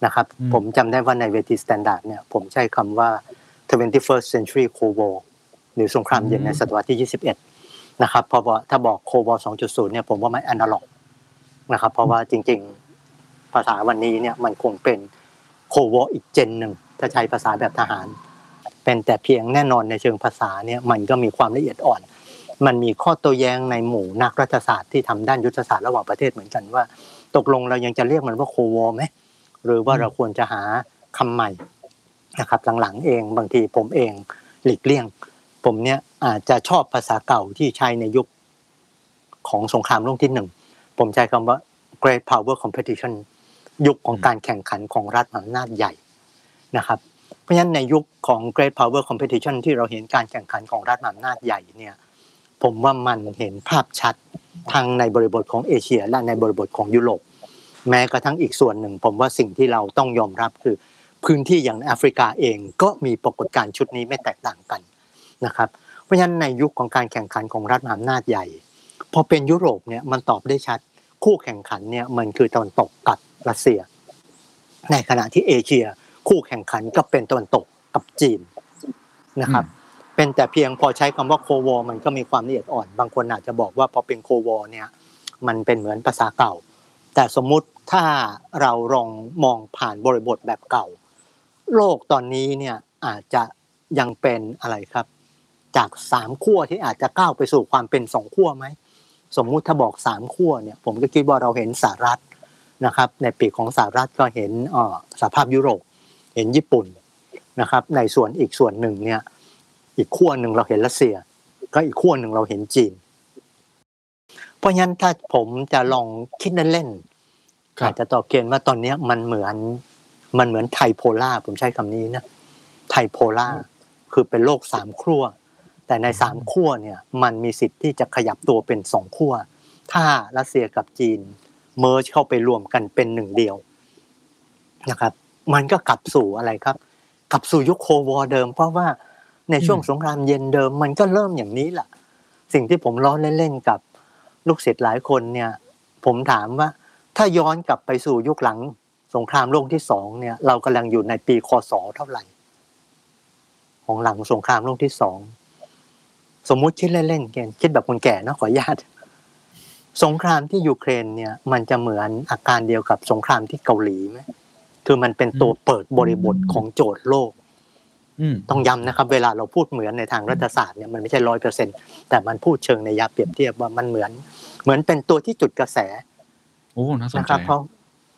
นะครับผมจำได้ว่าในเวทีสแตนดาร์ดเนี่ยผมใช้คำว่า 21st century Cold War หรือสงครามเย็นในศตวรรษที่ 21นะครับพอถ้าบอก Cold War 2.0 เนี่ยผมว่ามันอนาล็อกนะครับเพราะว่าจริงๆภาษาวันนี้เนี่ยมันคงเป็น Cold War อีกเจนหนึ่งถ้าใช้ภาษาแบบทหารเป็นแต่เพียงแน่นอนในเชิงภาษาเนี่ยมันก็มีความละเอียดอ่อนมันมีข้อโต้แย้งในหมู่นักรัฐศาสตร์ที่ทำด้านยุทธศาสตร์ระหว่างประเทศเหมือนกันว่าตกลงเรายังจะเรียกมันว่าโควอไหมหรือว่าเราควรจะหาคำใหม่นะครับหลังๆเองบางทีผมเองหลีกเลี่ยงผมเนี่ยอาจจะชอบภาษาเก่าที่ใช้ในยุคของสงครามโลกที่1ผมใช้คำว่า Great Power Competition ยุคของการแข่งขันของรัฐอำนาจใหญ่นะครับเพราะฉะนั้นในยุคของ Great Power Competition ที่เราเห็นการแข่งขันของรัฐอำนาจใหญ่เนี่ยผมว่ามันเห็นภาพชัดทั้งในบริบทของเอเชียและในบริบทของยุโรปแม้กระทั่งอีกส่วนหนึ่งผมว่าสิ่งที่เราต้องยอมรับคือพื้นที่อย่างแอฟริกาเองก็มีปรากฏการณ์ชุดนี้ไม่แตกต่างกันนะครับเพราะฉะนั้นในยุคของการแข่งขันของรัฐมหาอำนาจใหญ่พอเป็นยุโรปเนี่ยมันตอบได้ชัดคู่แข่งขันเนี่ยมันคือตะวันตกกับรัสเซียในขณะที่เอเชียคู่แข่งขันก็เป็นตะวันตกกับจีนนะครับเป็นแต่เพียงพอใช้คำว่าโควอมันก็มีความละเอียดอ่อนบางคนอาจจะบอกว่าพอเป็นโควอเนี่ยมันเป็นเหมือนภาษาเก่าแต่สมมุติถ้าเราลองมองผ่านบริบทแบบเก่าโลกตอนนี้เนี่ยอาจจะยังเป็นอะไรครับจาก3ขั้วที่อาจจะก้าวไปสู่ความเป็น2ขั้วมั้ยสมมุติถ้าบอก3ขั้วเนี่ยผมก็คิดว่าเราเห็นสหรัฐนะครับในปีของสหรัฐก็เห็นสหภาพยุโรปเห็นญี่ปุ่นนะครับในส่วนอีกส่วนหนึ่งเนี่ยอีกขั้วหนึ่งเราเห็นรัสเซียก็อีกขั้วหนึ่งเราเห็นจีนเพราะฉะนั้นถ้าผมจะลองคิดเล่นๆอาจจะตอบเกณฑ์ว่าตอนนี้มันเหมือนไทโพล่าผมใช้คำนี้นะไทโพล่าคือเป็นโลก3ขั้วแต่ใน3ขั้วเนี่ยมันมีสิทธิ์ที่จะขยับตัวเป็น2ขั้วถ้ารัสเซียกับจีนเมิร์จเข้าไปรวมกันเป็นหนึ่งเดียวนะครับมันก็กลับสู่อะไรครับกลับสู่ยุคโควอร์เดิมเพราะว่าในช่วงสงครามเย็นเดิมมันก็เริ่มอย่างนี้แหละสิ่งที่ผมล้อเล่นๆกับลูกศิษย์หลายคนเนี่ยผมถามว่าถ้าย้อนกลับไปสู่ยุคหลังสงครามโลกที่2เนี่ยเรากำลังอยู่ในปีคศเท่าไหร่ของหลังสงครามโลกที่2สมมุติคิดเล่นๆกันคิดแบบคนแก่เนาะขออนุญาตสงครามที่ยูเครนเนี่ยมันจะเหมือนอาการเดียวกับสงครามที่เกาหลีมั้ยคือมันเป็นตัวเปิดบริบทของโจทย์โลกต้องย้ำนะครับเวลาเราพูดเหมือนในทางรัฐศาสตร์เนี่ยมันไม่ใช่ 100% แต่มันพูดเชิงในยาเปรียบเทียบว่ามันเหมือนเป็นตัวที่จุดกระแสโอ้น่าสนใจนะครับเพราะ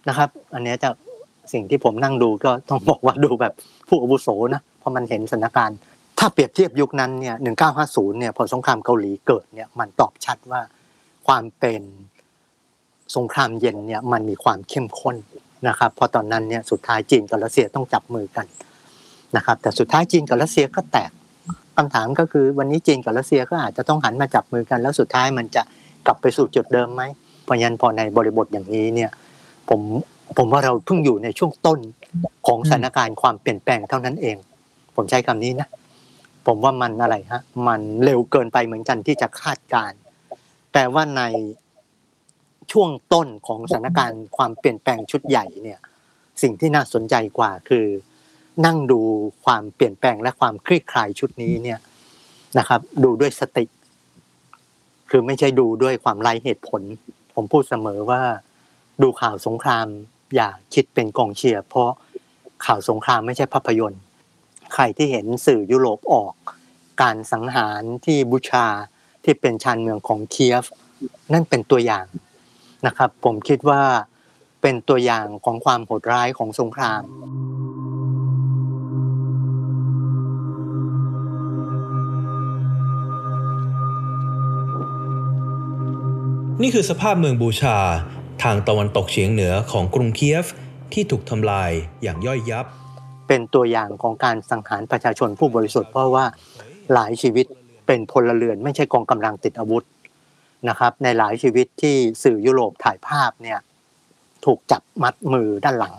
นะครับอันนี้จากสิ่งที่ผมนั่งดูก็ต้องบอกว่าดูแบบผู้อาวุโสนะเพราะมันเห็นสถานการณ์ถ้าเปรียบเทียบยุคนั้นเนี่ย1950เนี่ยพอสงครามเกาหลีเกิดเนี่ยมันตอบชัดว่าความเป็นสงครามเย็นเนี่ยมันมีความเข้มข้นนะครับพอตอนนั้นเนี่ยสุดท้ายจีนกับรัสเซียต้องจับมือกันนะครับแต่สุดท้ายจีนกับรัสเซียก็แตกคำถามก็คือวันนี้จีนกับรัสเซียก็อาจจะต้องหันมาจับมือกันแล้วสุดท้ายมันจะกลับไปสู่จุดเดิมไหมเพราะงั้นพอในบริบทอย่างนี้เนี่ยผมว่าเราเพิ่งอยู่ในช่วงต้นของสถานการณ์ความเปลี่ยนแปลงเท่านั้นเองผมใช้คำนี้นะผมว่ามันอะไรฮะมันเร็วเกินไปเหมือนกันที่จะคาดการณ์แต่ว่าในช่วงต้นของสถานการณ์ความเปลี่ยนแปลงชุดใหญ่เนี่ยสิ่งที่น่าสนใจกว่าคือนั่งดูความเปลี่ยนแปลงและความคลี่คลายชุดนี้เนี่ยนะครับดูด้วยสติคือไม่ใช่ดูด้วยความไร้เหตุผลผมพูดเสมอว่าดูข่าวสงครามอย่าคิดเป็นกองเชียร์เพราะข่าวสงครามไม่ใช่ภาพยนตร์ใครที่เห็นสื่อยุโรปออกการสังหารที่บูชาที่เป็นชานเมืองของเคียฟนั่นเป็นตัวอย่างนะครับผมคิดว่าเป็นตัวอย่างของความโหดร้ายของสงครามนี่คือสภาพเมืองบูชาทางตะวันตกเฉียงเหนือของกรุงเคียฟที่ถูกทำลายอย่างย่อยยับเป็นตัวอย่างของการสังหารประชาชนผู้บริสุทธิ์เพราะว่าหลายชีวิตเป็นพลเรือนไม่ใช่กองกำลังติดอาวุธนะครับในหลายชีวิตที่สื่อยุโรปถ่ายภาพเนี่ยถูกจับมัดมือด้านหลัง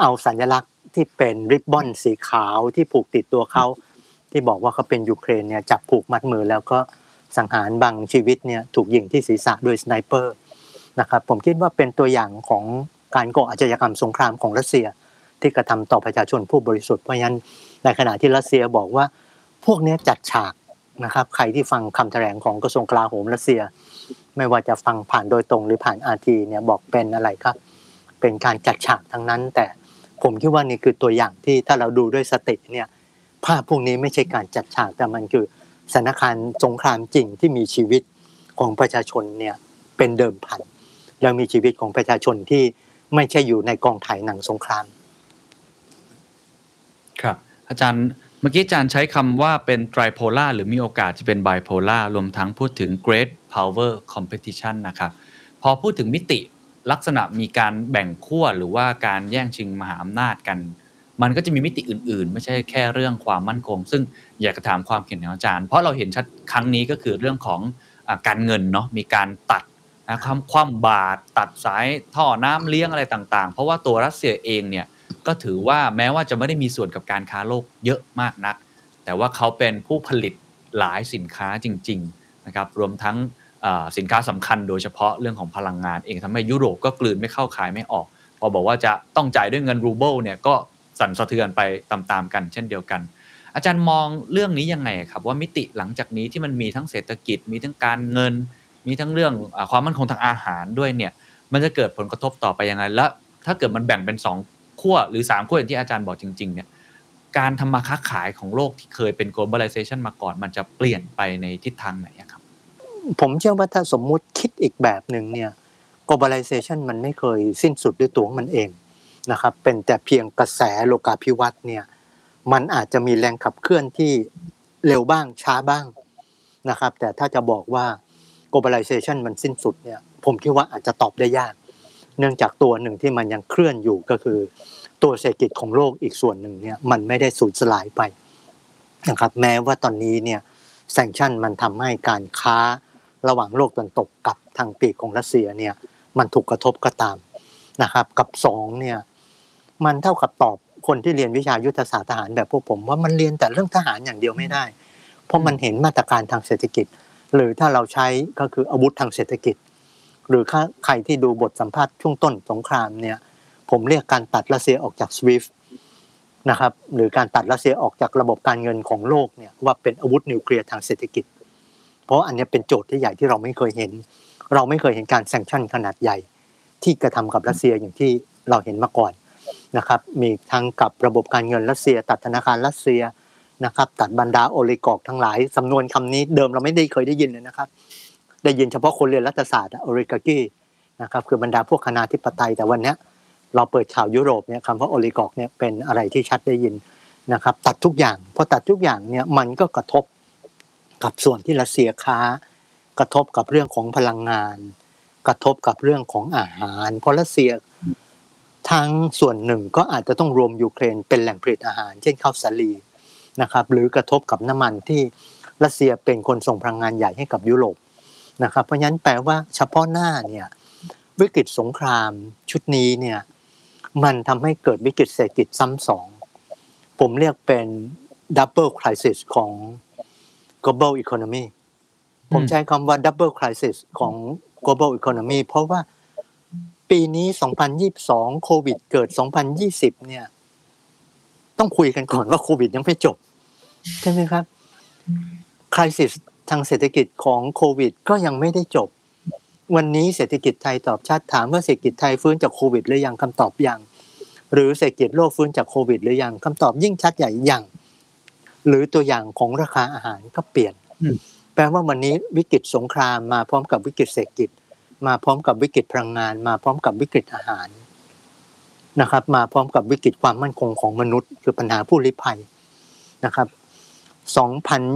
เอาสัญลักษณ์ที่เป็นริบบอนสีขาวที่ผูกติดตัวเขาที่บอกว่าเขาเป็นยูเครนเนี่ยจับผูกมัดมือแล้วก็ สังหารบางชีวิตเนี่ยถูกยิงที่ศีรษะโดยสไนเปอร์นะครับผมคิดว่าเป็นตัวอย่างของการก่ออาชญากรรมสงครามของรัสเซียที่กระทำต่อประชาชนผู้บริสุทธิ์เพราะฉะนั้นในขณะที่รัสเซียบอกว่าพวกนี้จัดฉากนะครับใครที่ฟังคำแถลงของกระทรวงกลาโหมรัสเซียไม่ว่าจะฟังผ่านโดยตรงหรือผ่านอาร์ทีเนี่ยบอกเป็นอะไรครับเป็นการจัดฉากทั้งนั้นแต่ผมคิดว่านี่คือตัวอย่างที่ถ้าเราดูด้วยสติเนี่ยภาพพวกนี้ไม่ใช่การจัดฉากแต่มันคือสถานการณ์สงครามจริงที่มีชีวิตของประชาชนเนี่ยเป็นเดิมพันแล้วมีชีวิตของประชาชนที่ไม่ใช่อยู่ในกองถ่ายหนังสงครามครับอาจารย์เมื่อกี้อาจารย์ใช้คำว่าเป็น tripolar หรือมีโอกาสจะเป็น bipolar รวมทั้งพูดถึง great power competition นะครับพอพูดถึงมิติลักษณะมีการแบ่งขั้วหรือว่าการแย่งชิงมหาอำนาจกันมันก็จะมีมิติอื่นๆไม่ใช่แค่เรื่องความมั่นคงซึ่งอยากจะถามความเห็นของอาจารย์เพราะเราเห็นชัดครั้งนี้ก็คือเรื่องของการเงินเนาะมีการตัดนะครับคว่ำบาตรตัดสายท่อน้ำเลี้ยงอะไรต่างๆเพราะว่าตัวรัสเซียเองเนี่ยก็ถือว่าแม้ว่าจะไม่ได้มีส่วนกับการค้าโลกเยอะมากนักแต่ว่าเขาเป็นผู้ผลิตหลายสินค้าจริงๆนะครับรวมทั้งสินค้าสำคัญโดยเฉพาะเรื่องของพลังงานเองทำให้ยุโรปก็กลืนไม่เข้าขายไม่ออกพอบอกว่าจะต้องจ่ายด้วยเงินรูเบิลเนี่ยก็สั่นสะเทือนไปตามๆกันเช่นเดียวกันอาจารย์มองเรื่องนี้ยังไงครับว่ามิติหลังจากนี้ที่มันมีทั้งเศรษฐกิจมีทั้งการเงินมีทั้งเรื่องความมั่นคงทางอาหารด้วยเนี่ยมันจะเกิดผลกระทบต่อไปยังไงและถ้าเกิดมันแบ่งเป็น2ขั้วหรือ3ขั้วอย่างที่อาจารย์บอกจริงๆเนี่ยการทำมาค้าขายของโลกที่เคยเป็น globalization มาก่อนมันจะเปลี่ยนไปในทิศทางไหนครับผมเชื่อว่าถ้าสมมุติคิดอีกแบบหนึ่งเนี่ย globalization มันไม่เคยสิ้นสุดด้วยตัวมันเองนะครับเป็นแต่เพียงกระแสโลกาภิวัตน์เนี่ยมันอาจจะมีแรงขับเคลื่อนที่เร็วบ้างช้าบ้างนะครับแต่ถ้าจะบอกว่า globalization มันสิ้นสุดเนี่ยผมคิดว่าอาจจะตอบได้ยากเนื่องจากตัวหนึ่งที่มันยังเคลื่อนอยู่ก็คือตัวเศรษฐกิจของโลกอีกส่วนหนึ่งเนี่ยมันไม่ได้สูญสลายไปนะครับแม้ว่าตอนนี้เนี่ยแซงชั่นมันทำให้การค้าระหว่างโลกตะวันตกกับทางปีกของรัสเซียเนี่ยมันถูกกระทบก็ตามนะครับกับ2เนี่ยมันเท่ากับตอบคนที่เรียนวิชายุทธศาสตร์ทหารแบบพวกผมว่ามันเรียนแต่เรื่องทหารอย่างเดียวไม่ได้เพราะมันเห็นมาตรการทางเศรษฐกิจหรือถ้าเราใช้ก็คืออาวุธทางเศรษฐกิจหรือใครที่ดูบทสัมภาษณ์ช่วงต้นสงครามเนี่ยผมเรียกการตัดรัสเซียออกจาก SWIFT นะครับหรือการตัดรัสเซียออกจากระบบการเงินของโลกเนี่ยว่าเป็นอาวุธนิวเคลียร์ทางเศรษฐกิจเพราะอันนี้เป็นโจทย์ที่ใหญ่ที่เราไม่เคยเห็นการแซงชั่นขนาดใหญ่ที่กระทำกับรัสเซียอย่างที่เราเห็นมาก่อนนะครับมีทั้งกับระบบการเงินรัสเซียตัดธนาคารรัสเซียนะครับตัดบรรดาโอลิกอคทั้งหลายสำนวนคำนี้เดิมเราไม่ได้เคยได้ยินเลยนะครับได้ยินเฉพาะคนเรียนรัฐศาสตร์โอลิการคีนะครับคือบรรดาพวกคณาธิปไตยแต่วันนี้เราเปิดข่าวยุโรปเนี่ยคำว่าโอลิกอคเนี่ยเป็นอะไรที่ชัดได้ยินนะครับตัดทุกอย่างพอตัดทุกอย่างเนี่ยมันก็กระทบกับส่วนที่รัสเซียค้ากระทบกับเรื่องของพลังงานกระทบกับเรื่องของอาหารเพราะรัสเซียทั้งส่วนหนึ่งก็อาจจะต้องรวมยูเครนเป็นแหล่งผลิตอาหารเช่นข้าวสาลีนะครับหรือกระทบกับน้ำมันที่รัสเซียเป็นคนส่งพลังงานใหญ่ให้กับยุโรปนะครับเพราะฉะนั้นแปลว่าเฉพาะหน้าเนี่ยวิกฤตสงครามชุดนี้เนี่ยมันทำให้เกิดวิกฤตเศรษฐกิจซ้ำสองผมเรียกเป็น double crisis ของ global economy ผมใช้คำว่า double crisis ของ global economy เพราะว่าปีนี้2022โควิดเกิด2020เนี่ยต้องคุยกันก่อนว่าโควิดยังไม่จบใช่ไหมครับ crisis ทางเศรษฐกิจของโควิดก็ยังไม่ได้จบวันนี้เศรษฐกิจไทยตอบชัดถามว่าเศรษฐกิจไทยฟื้นจากโควิดหรือยังคำตอบยังหรือเศรษฐกิจโลกฟื้นจากโควิดหรือยังคำตอบยิ่งชัดใหญ่ยังหรือตัวอย่างของราคาอาหารก็เปลี่ยนแปลว่าวันนี้วิกฤตสงครามมาพร้อมกับวิกฤตเศรษฐกิจมาพร้อมกับวิกฤตพลังงานมาพร้อมกับวิกฤตอาหารนะครับมาพร้อมกับวิกฤตความมั่นคงของมนุษย์คือปัญหาผู้ลี้ภัยนะครับ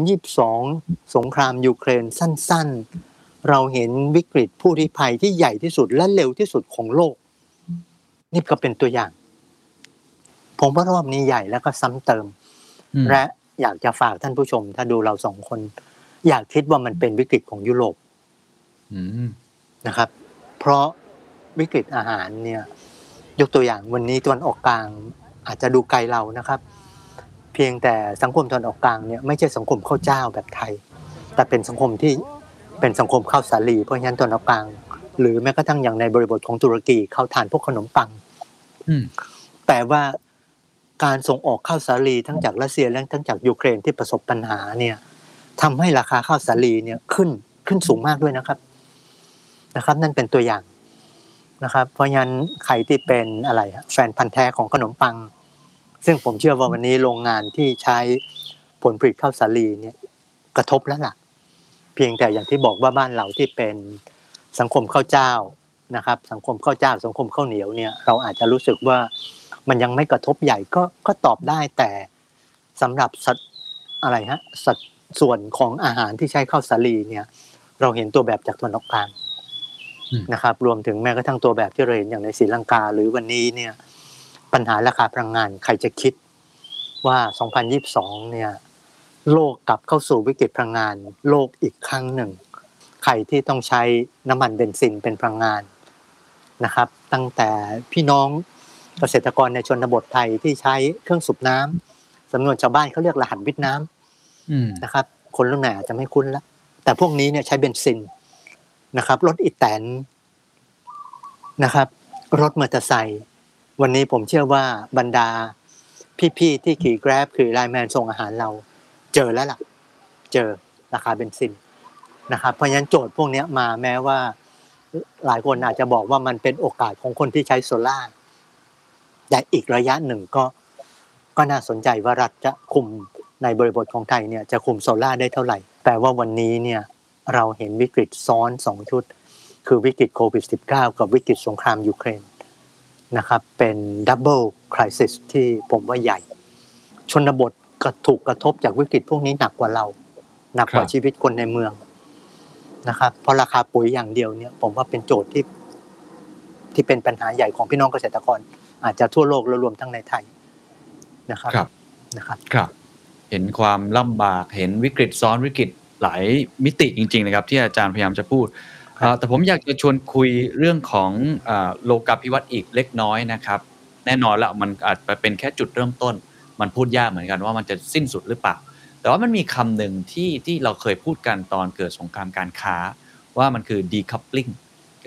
2022สงครามยูเครนสั้นๆเราเห็นวิกฤตผู้ลี้ภัยที่ใหญ่ที่สุดและเร็วที่สุดของโลกนี่ก็เป็นตัวอย่างผมว่ารอบนี้ใหญ่แล้วก็ซ้ำเติมและอยากจะฝากท่านผู้ชมถ้าดูเรา2คนอยากคิดว่ามันเป็นวิกฤตของยุโรปนะครับเพราะวิกฤตอาหารเนี่ยยกตัวอย่างวันนี้ตะวันออกกลางอาจจะดูไกลเรานะครับเพียงแต่สังคมตะวันออกกลางเนี่ยไม่ใช่สังคมข้าวเจ้าแบบไทย แต่เป็นสังคมที่เป็นสังคมข้าวสาลีเพราะฉะนั้นตัวน้ำปังหรือแม้กระทั่งอย่างในบริบทของตุรกีเขาทานพวกขนมปังแต่ว่าการส่งออกข้าวสาลีทั้งจากรัสเซียและทั้งจากยูเครนที่ประสบปัญหาเนี่ยทำให้ราคาข้าวสาลีเนี่ยขึ้นสูงมากด้วยนะครับนั่นเป็นตัวอย่างนะครับเพราะงั้นใครที่เป็นอะไรแฟนพันธุ์แท้ของขนมปังซึ่งผมเชื่อว่าวันนี้โรงงานที่ใช้ผลผลิตข้าวสาลีเนี่ยกระทบแล้วล่ะเพียงแต่อย่างที่บอกว่าบ้านเราที่เป็นสังคมข้าวเจ้านะครับสังคมข้าวเจ้าสังคมข้าวเหนียวเนี่ยเราอาจจะรู้สึกว่ามันยังไม่กระทบใหญ่ก็ตอบได้แต่สำหรับสัดส่วนของอาหารที่ใช้ข้าวสาลีเนี่ยเราเห็นตัวแบบจากตะวันออกกลางนะครับรวมถึงแม้กระทั่งตัวแบบที่เราเห็นอย่างในศรีลังกาหรือวันนี้เนี่ยปัญหาราคาพลังงานใครจะคิดว่า2022เนี่ยโลกกลับเข้าสู่วิกฤตพลังงานโลกอีกครั้งหนึ่งใครที่ต้องใช้น้ำมันเบนซินเป็นพลังงานนะครับตั้งแต่พี่น้องเกษตรกรในชนบทไทยที่ใช้เครื่องสูบน้ำจำนวนชาวบ้านเขาเรียกรหัสวิทย์น้ำนะครับคนรุ่นใหม่อาจจะไม่คุ้นละแต่พวกนี้เนี่ยใช้เบนซินนะครับรถอีแตนนะครับรถมอเตอร์ไซค์วันนี้ผมเชื่อว่าบรรดาพี่ๆที่ขี่แกร็บขี่ไลน์แมนส่งอาหารเราเจอแล้วล่ะเจอราคาเบนซินนะครับเพราะฉะนั้นโจทย์พวกนี้มาแม้ว่าหลายคนอาจจะบอกว่ามันเป็นโอกาสของคนที่ใช้โซล่าแต่อีกระยะหนึ่งก็น่าสนใจว่ารัฐจะคุมในบริบทของไทยเนี่ยจะคุมโซล่าได้เท่าไหร่แต่ว่าวันนี้เนี่ยเราเห็นวิกฤตซ้อน2ชุดคือวิกฤตโควิด-19 กับวิกฤตสงครามยูเครนนะครับเป็นดับเบิลไครซิสที่ผมว่าใหญ่ชนบทก็ถูกกระทบจากวิกฤตพวกนี้หนักกว่าเราหนักกว่าชีวิตคนในเมืองนะครับเพราะราคาปุ๋ยอย่างเดียวเนี่ยผมว่าเป็นโจทย์ที่เป็นปัญหาใหญ่ของพี่น้องเกษตรกรอาจจะทั่วโลกและรวมทั้งในไทยนะครับครับเห็นความลำบากเห็นวิกฤตซ้อนวิกฤตหลายมิติจริงๆนะครับที่อาจารย์พยายามจะพูดแต่ผมอยากจะชวนคุยเรื่องของโลกาภิวัตน์อีกเล็กน้อยนะครับแน่นอนละมันอาจจะเป็นแค่จุดเริ่มต้นมันพูดยากเหมือนกันว่ามันจะสิ้นสุดหรือเปล่าแต่ว่ามันมีคำหนึ่งที่เราเคยพูดกันตอนเกิดสงครามการค้าว่ามันคือ decoupling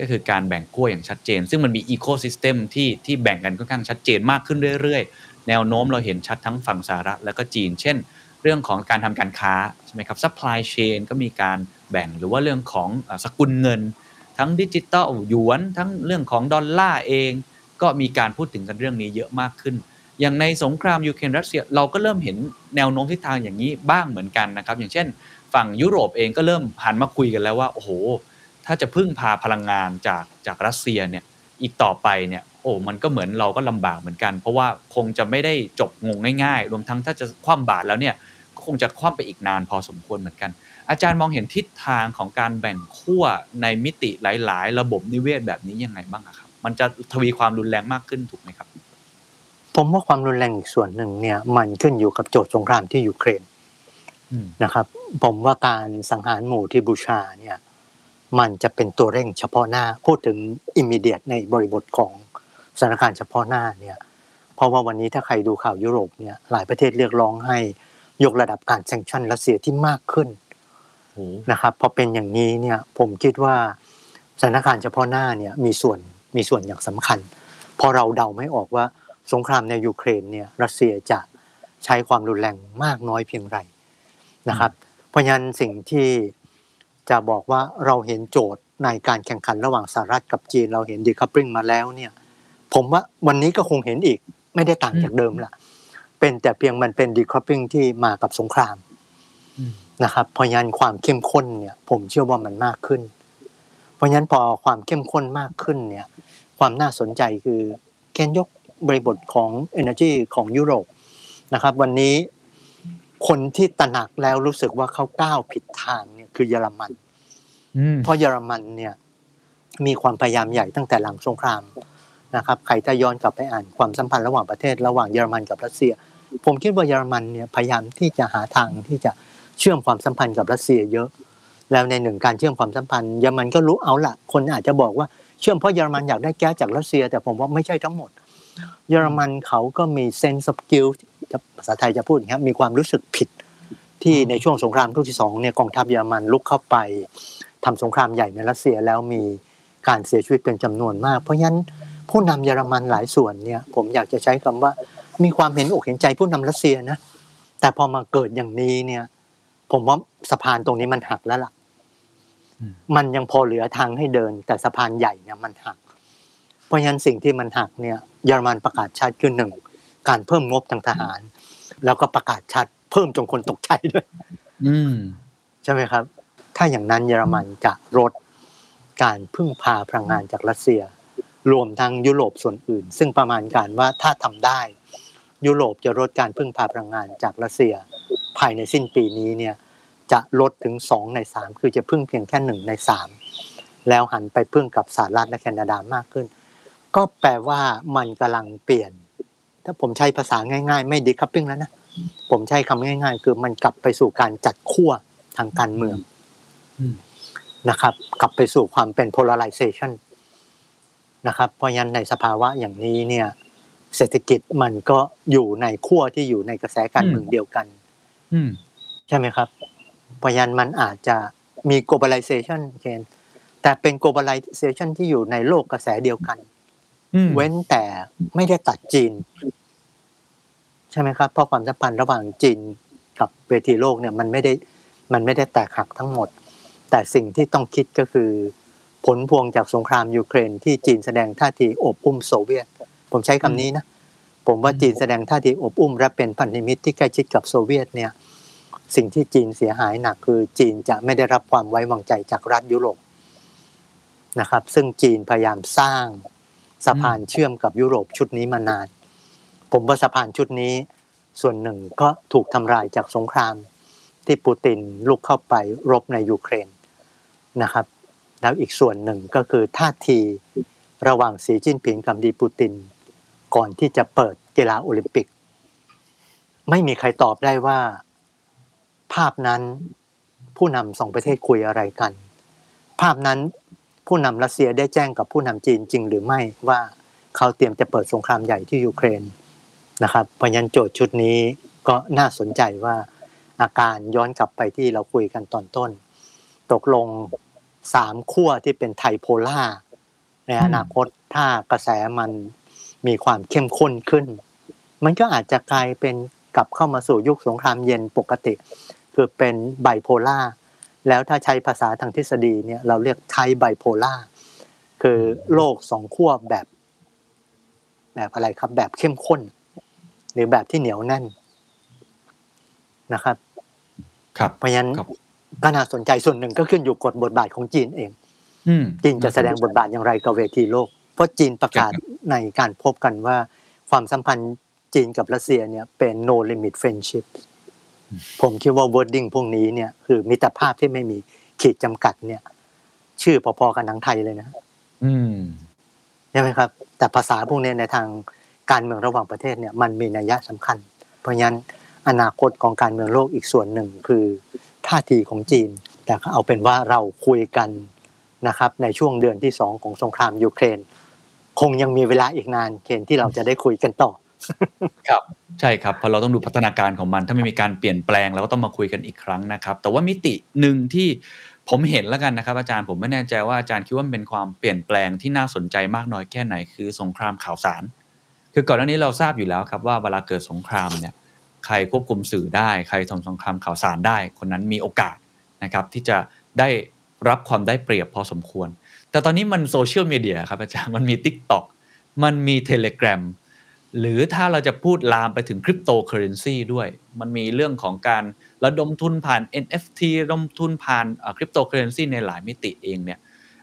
ก็คือการแบ่งขั้วอย่างชัดเจนซึ่งมันมี ecosystem ที่แบ่งกันค่อนข้างชัดเจนมากขึ้นเรื่อยๆแนวโน้มเราเห็นชัดทั้งฝั่งสหรัฐและก็จีนเช่นเรื่องของการทำการค้าใช่ไหมครับ supply chain ก็มีการแบ่งหรือว่าเรื่องของสกุลเงินทั้งดิจิตอลหยวนทั้งเรื่องของดอลลาร์เองก็มีการพูดถึงกันเรื่องนี้เยอะมากขึ้นอย่างในสงครามยูเครนรัสเซียเราก็เริ่มเห็นแนวโน้มทิศทางอย่างนี้บ้างเหมือนกันนะครับอย่างเช่นฝั่งยุโรปเองก็เริ่มหันมาคุยกันแล้วว่าโอ้โหถ้าจะพึ่งพาพลังงานจากรัสเซียเนี่ยอีกต่อไปเนี่ยโอ้มันก็เหมือนเราก็ลำบากเหมือนกันเพราะว่าคงจะไม่ได้จบง่ายๆรวมทั้งถ้าจะคว่ำบาตรแล้วเนี่ยคงจะคว่ำไปอีกนานพอสมควรเหมือนกันอาจารย์มองเห็นทิศทางของการแบ่งขั้วในมิติหลายๆระบบนิเวศแบบนี้ยังไงบ้างครับมันจะทวีความรุนแรงมากขึ้นถูกไหมครับผมว่าความรุนแรงอีกส่วนหนึ่งเนี่ยมันขึ้นอยู่กับโจทย์สงครามที่ยูเครนนะครับผมว่าการสังหารหมู่ที่บูชาเนี่ยมันจะเป็นตัวเร่งเฉพาะหน้าพูดถึง immediate ในบริบทของสถานการณ์เฉพาะหน้าเนี่ยเพราะว่าวันนี้ถ้าใครดูข่าวยุโรปเนี่ยหลายประเทศเรียกร้องให้ยกระดับการแซงชั่นรัสเซียที่มากขึ้นนะครับพอเป็นอย่างนี้เนี่ยผมคิดว่าสถานการณ์เฉพาะหน้าเนี่ยมีส่วนอย่างสำคัญพอเราเดาไม่ออกว่าสงครามในยูเครนเนี่ยรัสเซียจะใช้ความรุนแรงมากน้อยเพียงไรนะครับเพราะฉะนั้นสิ่งที่จะบอกว่าเราเห็นโจทย์ในการแข่งขันระหว่างสหรัฐกับจีนเราเห็น decoupling มาแล้วเนี่ยผมว่าวันนี้ก็คงเห็นอีกไม่ได้ต่างจากเดิมละเป็นแต่เพียงมันเป็น decoupling ที่มากับสงครามนะครับเพราะงั้นความเข้มข้นเนี่ยผมเชื่อว่ามันมากขึ้นเพราะงั้นพอความเข้มข้นมากขึ้นเนี่ยความน่าสนใจคือแกนยกบริบทของ energy ของยุโรปนะครับวันนี้คนที่ตระหนักแล้วรู้สึกว่าเขาก้าวผิดทางเนี่ยคือเยอรมันเพราะเยอรมันเนี่ยมีความพยายามใหญ่ตั้งแต่หลังสงครามนะครับใครถ้าย้อนกลับไปอ่านความสัมพันธ์ระหว่างประเทศระหว่างเยอรมันกับรัสเซียผมคิดว่าเยอรมันเนี่ยพยายามที่จะหาทางที่จะเชื่อมความสัมพันธ์กับรัสเซียเยอะแล้วในหนึ่งการเชื่อมความสัมพันธ์เยอรมันก็รู้เอาล่ะคนอาจจะบอกว่าเชื่อมเพราะเยอรมันอยากได้แก๊สจากรัสเซียแต่ผมว่าไม่ใช่ทั้งหมดเยอรมันเขาก็มี sense of guilt ภาษาไทยจะพูดอย่างเงี้ยมีความรู้สึกผิด ที่ในช่วงสงครามโลกที่2เนี่ยกองทัพเยอรมันลุกเข้าไปทำสงครามใหญ่ในรัสเซียแล้วมีการเสียชีวิตเป็นจำนวนมากเพราะฉะนั้นผู้นำเยอรมันหลายส่วนเนี่ยผมอยากจะใช้คำว่ามีความเห็นอกเห็นใจผู้นำรัสเซียนะแต่พอมาเกิดอย่างนี้เนี่ยผมว่าสะพานตรงนี้มันหักแล้วล่ะมันยังพอเหลือทางให้เดินแต่สะพานใหญ่เนี่ยมันหักเพราะฉะนั้นสิ่งที่มันหักเนี่ยเยอรมันประกาศชัดคือ1การเพิ่มงบทางทหารแล้วก็ประกาศชัดเพิ่มจนคนตกใจด้วยใช่ไหมครับถ้าอย่างนั้นเยอรมันจะลดการพึ่งพาพลังงานจากรัสเซียรวมทั้งยุโรปส่วนอื่นซึ่งประมาณการว่าถ้าทำได้ยุโรปจะลดการพึ่งพาพลังงานจากรัสเซียภายในสิ้นปีนี้เนี่ยจะลดถึง2 ใน 3คือจะพึ่งเพียงแค่1 ใน 3แล้วหันไปพึ่งกับสหรัฐและแคนาดามากขึ้นก็แปลว่ามันกำลังเปลี่ยนถ้าผมใช้ภาษาง่ายๆไม่ดิคัพปิ้งแล้วนะผมใช้คำง่ายๆคือมันกลับไปสู่การจัดขั้วทางการเมืองนะครับกลับไปสู่ความเป็น polarization นะครับเพราะฉะนั้นในสภาวะอย่างนี้เนี่ยเศรษฐกิจมันก็อยู่ในขั้วที่อยู่ในกระแสการเมืองเดียวกันใช่ไหมครับเพราะฉะนั้นมันอาจจะมี globalization แต่เป็น globalization ที่อยู่ในโลกกระแสเดียวกันเว้นแต่ไม่ได้ตัดจีนใช่ไหมครับเพราะความสัมพันธ์ระหว่างจีนกับเวทีโลกเนี่ยมันไม่ได้แตกหักทั้งหมดแต่สิ่งที่ต้องคิดก็คือผลพวงจากสงครามยูเครนที่จีนแสดงท่าทีอบอุ้มโซเวียตผมใช้คำนี้นะผมว่าจีนแสดงท่าทีอบอุ้มและเป็นพันธมิตรที่ใกล้ชิดกับโซเวียตเนี่ยสิ่งที่จีนเสียหายหนักคือจีนจะไม่ได้รับความไว้วางใจจากรัฐยุโรปนะครับซึ่งจีนพยายามสร้างสะพานเชื่อมกับยุโรปชุดนี้มานานผมว่าสะพานชุดนี้ส่วนหนึ่งก็ถูกทำลายจากสงครามที่ปูตินลุกเข้าไปรบในยูเครนนะครับแล้วอีกส่วนหนึ่งก็คือท่าทีระหว่างสีจิ้นผิงกับดีปูตินก่อนที่จะเปิดกีฬาโอลิมปิกไม่มีใครตอบได้ว่าภาพนั้นผู้นำสองประเทศคุยอะไรกันภาพนั้นผู้นำรัสเซียได้แจ้งกับผู้นำจีนจริงหรือไม่ว่าเขาเตรียมจะเปิดสงครามใหญ่ที่ยูเครนนะครับเพราะฉะนั้นโจทย์ชุดนี้ก็น่าสนใจว่าอาการย้อนกลับไปที่เราคุยกันตอนต้นตกลง3ขั้วที่เป็นไทโพล่าในอนาคตถ้ากระแสมันมีความเข้มข้นขึ้นมันก็อาจจะกลายเป็นกลับเข้ามาสู่ยุคสงครามเย็นปกติคือเป็นไบโพล่าแล้วถ้าใช้ภาษาทางทฤษฎีเนี่ยเราเรียกไทไบโพล่าคือโลก2ขั้วแบบอะไรครับแบบเข้มข้นหรือแบบที่เหนียวแน่นนะครับครับเพราะฉะนั้นก็น่าสนใจส่วนหนึ่งก็ขึ้นอยู่กับบทบาทของจีนเองจีนจะแสดงบทบาทอย่างไรกับเวทีโลกเพราะจีนประกาศในการพบกันว่าความสัมพันธ์จีนกับรัสเซียเนี่ยเป็น no limit friendship ผมคิดว่า wording พวกนี้เนี่ยคือมิตรภาพที่ไม่มีขีดจำกัดเนี่ยชื่อพอๆกันหนังไทยเลยนะใช่ไหมครับแต่ภาษาพวกนี้ในทางการเมืองระหว่างประเทศเนี่ยมันมีนัยสำคัญเพราะฉะนั้นอนาคตของการเมืองโลกอีกส่วนหนึ่งคือท่าทีของจีนแต่ก็เอาเป็นว่าเราคุยกันนะครับในช่วงเดือนที่2ของสงครามยูเครนคงยังมีเวลาอีกนานเคนที่เราจะได้คุยกันต่อครับใช่ครับเพราะเราต้องดูพัฒนาการของมันถ้าไม่มีการเปลี่ยนแปลงเราก็ต้องมาคุยกันอีกครั้งนะครับแต่ว่ามิติหนึ่งที่ผมเห็นแล้วกันนะครับอาจารย์ผมไม่แน่ใจว่าอาจารย์คิดว่ามันเป็นความเปลี่ยนแปลงที่น่าสนใจมากน้อยแค่ไหนคือสงครามข่าวสารคือก่อนหน้านี้เราทราบอยู่แล้วครับว่าเวลาเกิดสงครามเนี่ยใครควบคุมสื่อได้ใครทำสงครามข่าวสารได้คนนั้นมีโอกาสนะครับที่จะได้รับความได้เปรียบพอสมควรแต่ตอนนี้มันโซเชียลมีเดียครับอาจารย์มันมี TikTok มันมี Telegram หรือถ้าเราจะพูดลามไปถึงคริปโตเคอเรนซีด้วยมันมีเรื่องของการระดมทุนผ่าน NFT ระดมทุนผ่านคริปโตเคอเรนซีในหลายมิติเองเนี่ย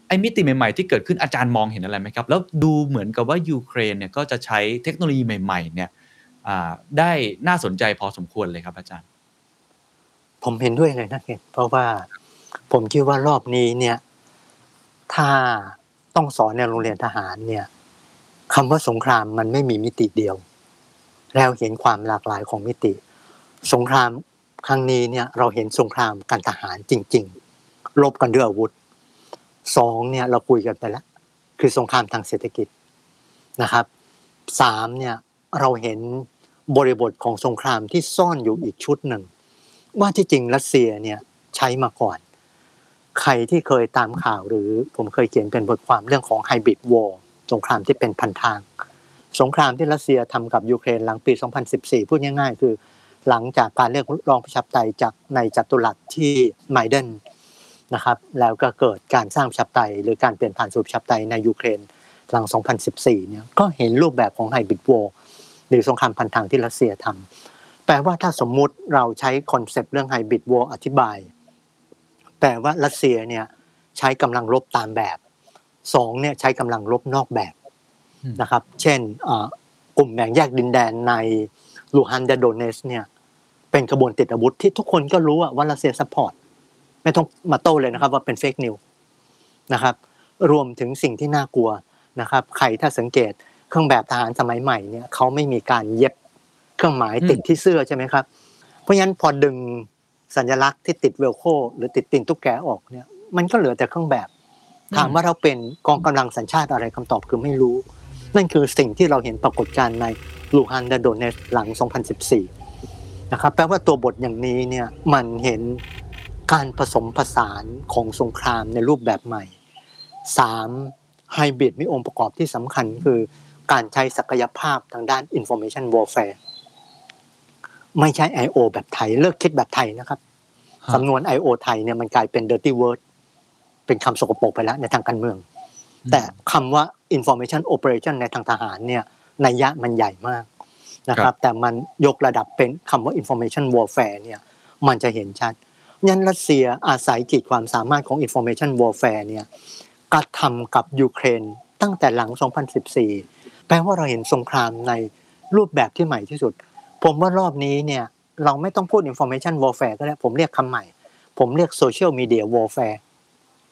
ไอ้มิติใหม่ๆที่เกิดขึ้นอาจารย์มองเห็นอะไรไหมครับแล้วดูเหมือนกับว่ายูเครนเนี่ยก็จะใช้เทคโนโลยีใหม่ๆเนี่ยได้น่าสนใจพอสมควรเลยครับอาจารย์ผมเห็นด้วยเลยนะเพราะว่าผมคิดว่ารอบนี้เนี่ยถ้าต้องสอนในโรงเรียนทหารเนี่ยคำว่าสงครามมันไม่มีมิติเดียวแล้วเห็นความหลากหลายของมิติสงครามครั้งนี้เนี่ยเราเห็นสงครามการทหารจริงๆรบกันด้วยอาวุธ2เนี่ยเราคุยกันไปแล้วคือสงครามทางเศรษฐกิจนะครับ3เนี่ยเราเห็นบริบทของสงครามที่ซ่อนอยู่อีกชุดหนึ่ง ว่าที่จริงรัสเซียเนี่ยใช้มาก่อนใครที่เคยตามข่าวหรือผมเคยเขียนเป็นบทความเรื่องของไฮบริดวอร์สงครามที่เป็นพันทางสงครามที่รัสเซียทำกับยูเครนหลังปี2014พูดง่ายๆคือหลังจากการเลือกรองประชาธิปไตยจากในจัตุรัสที่ไมเดนนะครับแล้วก็เกิดการสร้างประชาธิปไตยหรือการเปลี่ยนผ่านสู่ประชาธิปไตยในยูเครนหลัง2014เนี่ยก็เห็นรูปแบบของไฮบริดวอร์หรือสงครามพันทางที่รัสเซียทำแปลว่าถ้าสมมุติเราใช้คอนเซปต์เรื่องไฮบริดวอร์อธิบายแปลว่ารัสเซียเนี่ยใช้กำลังรบตามแบบ2เนี่ยใช้กำลังรบนอกแบบนะครับเช่นกลุ่มแบ่งแยกดินแดนในลูฮันดาโดเนสเนี่ยเป็นขบวนติดอาวุธที่ทุกคนก็รู้ว่ารัสเซียซัพพอร์ตไม่ต้องมาโต้เลยนะครับว่าเป็นเฟกนิวนะครับรวมถึงสิ่งที่น่ากลัวนะครับใครถ้าสังเกตเครื่องแบบทหารสมัยใหม่เนี่ยเขาไม่มีการเย็บเครื่องหมายติดที่เสื้อใช่ไหมครับเพราะฉะนั้นพอดึงสัญลักษณ์ที่ติดเวลโคหรือติดตีนตุ๊กแกออกเนี่ยมันก็เหลือแต่เครื่องแบบถามว่าเราเป็นกองกำลังสัญชาติอะไรคำตอบคือไม่รู้นั่นคือสิ่งที่เราเห็นปรากฏการณ์ในลูฮันดาโดเนสหลัง2014นะครับแปลว่าตัวบทอย่างนี้เนี่ยมันเห็นการผสมผสานของสงครามในรูปแบบใหม่3ไฮบริดมีองค์ประกอบที่สำคัญคือการใช้ศักยภาพทางด้าน Information Warfare ไม่ใช่ I.O. แบบไทยเลิกคิดแบบไทยนะครับสำนวน I.O. ไทยเนี่ยมันกลายเป็น dirty word เป็นคำสกปรกไปแล้วในทางการเมืองแต่คำว่า Information Operation ในทางทหารเนี่ยนัยยะมันใหญ่มากนะครับแต่มันยกระดับเป็นคำว่า Information Warfare เนี่ยมันจะเห็นชัดยันรัสเซียอาศัยขีดความสามารถของ Information Warfare เนี่ยกระทำกับยูเครนตั้งแต่หลัง2014แปลว่าเราเห็นสงครามในรูปแบบที่ใหม่ที่สุดผมว่ารอบนี้เนี่ยเราไม่ต้องพูด Information Warfare ก็แล้วผมเรียกคำใหม่ผมเรียก Social Media Warfare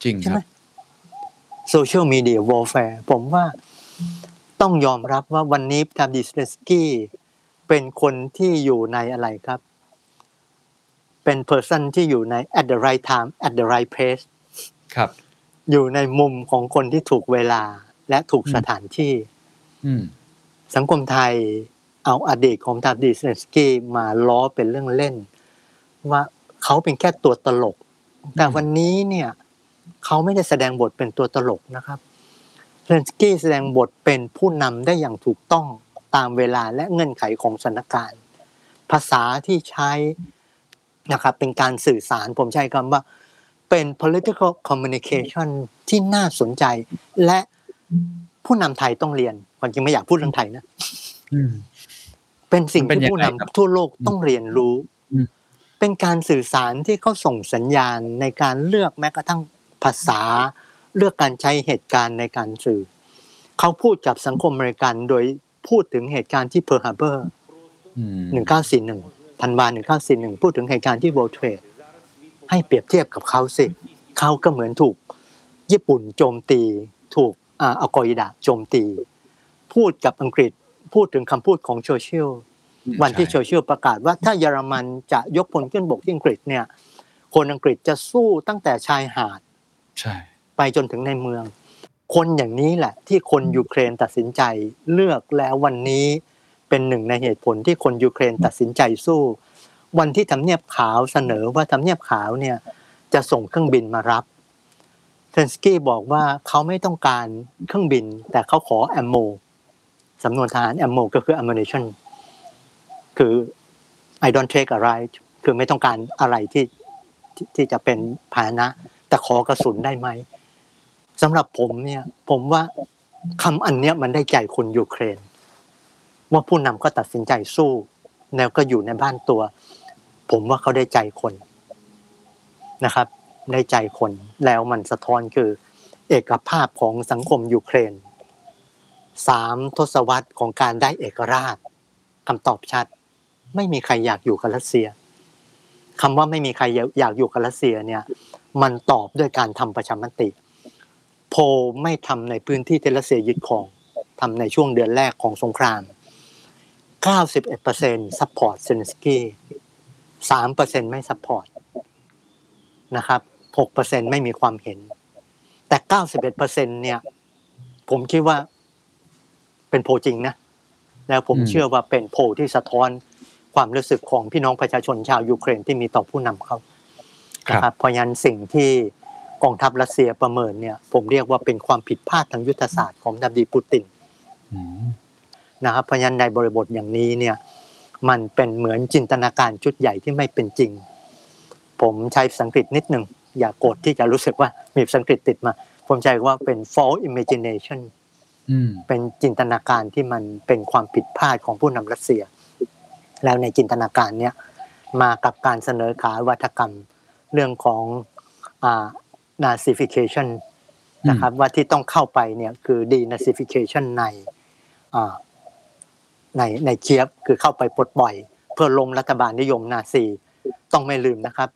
จริงครับSocial Media Warfare ผมว่าต้องยอมรับว่าวันนี้ทามดิสเลสกี้เป็นคนที่อยู่ในอะไรครับเป็นเพอร์ซันที่อยู่ใน at the right time at the right place ครับอยู่ในมุมของคนที่ถูกเวลาและถูกสถานที่สังคมไทยเอาอดีตของทามดิสเลสกี้มาล้อเป็นเรื่องเล่นว่าเขาเป็นแค่ตัวตลกแต่วันนี้เนี่ยเขาไม่ได้แสดงบทเป็นตัวตลกนะครับเซเลนสกี้แสดงบทเป็นผู้นำได้อย่างถูกต้องตามเวลาและเงื่อนไขของสถานการณ์ภาษาที่ใช้นะครับเป็นการสื่อสารผมใช้คำว่าเป็น political communication ที่น่าสนใจและผู้นำไทยต้องเรียนความจริงไม่อยากพูดเรื่องไทยนะเป็นสิ่งที่ผู้นำทั่วโลกต้องเรียนรู้เป็นการสื่อสารที่เขาส่งสัญญาณในการเลือกแม้กระทั่งภาษาเลือกการใช้เหตุการณ์ในการสื่อเขาพูดกับสังคมอเมริกันโดยพูดถึงเหตุการณ์ที่เพอร์ลฮาร์เบอร์1941ธันวา1941พูดถึงเหตุการณ์ที่ World Trade ให้เปรียบเทียบกับเขาสิเขาก็เหมือนถูกญี่ปุ่นโจมตีถูกอัลกออิดะโจมตีพูดกับอังกฤษพูดถึงคำพูดของเชอร์ชิลวันที่เชอร์ชิลประกาศว่าถ้าเยอรมันจะยกพลขึ้นบกที่อังกฤษเนี่ยคนอังกฤษจะสู้ตั้งแต่ชายหาดไปจนถึงในเมืองคนอย่างนี้แหละที่คนยูเครนตัดสินใจเลือกแล้ววันนี้เป็นหนึ่งในเหตุผลที่คนยูเครนตัดสินใจสู้วันที่ทำเนียบขาวเสนอว่าทำเนียบขาวเนี่ยจะส่งเครื่องบินมารับเซเลนสกี้บอกว่าเขาไม่ต้องการเครื่องบินแต่เขาขอแอมโมสำนวนทหารแอมโมก็คือ ammunition คือ I don't take a right คือไม่ต้องการอะไรที่จะเป็นพาหนะแต่ขอกระสุนได้ไหมสำหรับผมเนี่ยผมว่าคำอันเนี้ยมันได้ใจคนยูเครนว่าผู้นำก็ตัดสินใจสู้แล้วก็อยู่ในบ้านตัวผมว่าเขาได้ใจคนนะครับได้ใจคนแล้วมันสะท้อนคือเอกภาพของสังคมยูเครน3ทศวรรษของการได้เอกราชคำตอบชัดไม่มีใครอยากอยู่กับรัสเซียคำว่าไม่มีใครอยากอยู่กับรัสเซียเนี่ยมันตอบด้วยการทำประชามติโพไม่ทำในพื้นที่ที่รัสเซียยึดครองทำในช่วงเดือนแรกของสงคราม 91% ซัพพอร์ตเซเลนสกี้ 3% ไม่ซัพพอร์ตนะครับ 6% ไม่มีความเห็นแต่ 91% เนี่ยผมคิดว่าเป็นโพจริงนะแล้วผมเชื่อว่าเป็นโพที่สะท้อน ความรู้สึกของพี่น้องประชาชนชาวยูเครนที่มีต่อผู้นำเขาครับเพราะงั้นสิ่งที่กองทัพรัสเซียประเมินเนี่ยผมเรียกว่าเป็นความผิดพลาดทางยุทธศาสตร์ของดัมดีปูตินนะครับเพราะงั้นในบริบทอย่างนี้เนี่ยมันเป็นเหมือนจินตนาการชุดใหญ่ที่ไม่เป็นจริงผมใช้ภาษาอังกฤษนิดนึงอย่าโกรธที่จะรู้สึกว่ามีภาษาอังกฤษติดมาผมใช้ว่าเป็น false imagination เป็นจินตนาการที่มันเป็นความผิดพลาดของผู้นำรัสเซียแล้วในจินตนาการเนี้ยมากับการเสนอขายวัฒกรรมเรื่องของNazification นะครับว่าที่ต้องเข้าไปเนี่ยคือ Denazification ในเคียฟคือเข้าไปปลดปล่อยเพื่อล้มรัฐบาลนิยมนาซีต้องไม่ลืมนะครับ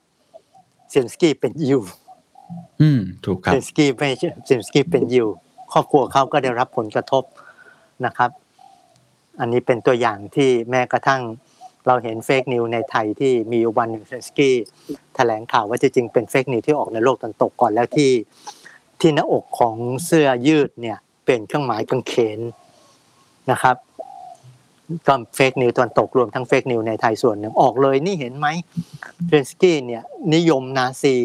เซเลนสกี้เป็นยิวถูกครับเซเลนสกี้เป็นยิวครอบครัวเขาก็ได้รับผลกระทบนะครับอันนี้เป็นตัวอย่างที่แม้กระทั่งเราเห็นเฟคนิวในไทยที่มีวันหนึ่งเซเลนสกี้แถลงข่าวว่าจริงๆเป็นเฟคนิวที่ออกในโลกตะวันตกก่อนแล้วที่หน้าอกของเสื้อยืดเนี่ยเป็นเครื่องหมายกางเขนนะครับก็เฟคนิวตะวันตกรวมทั้งเฟคนิวในไทยส่วนหนึ่งออกเลยนี่เห็นไหมเซเลนสกี้เนี่ยนิยมนาซี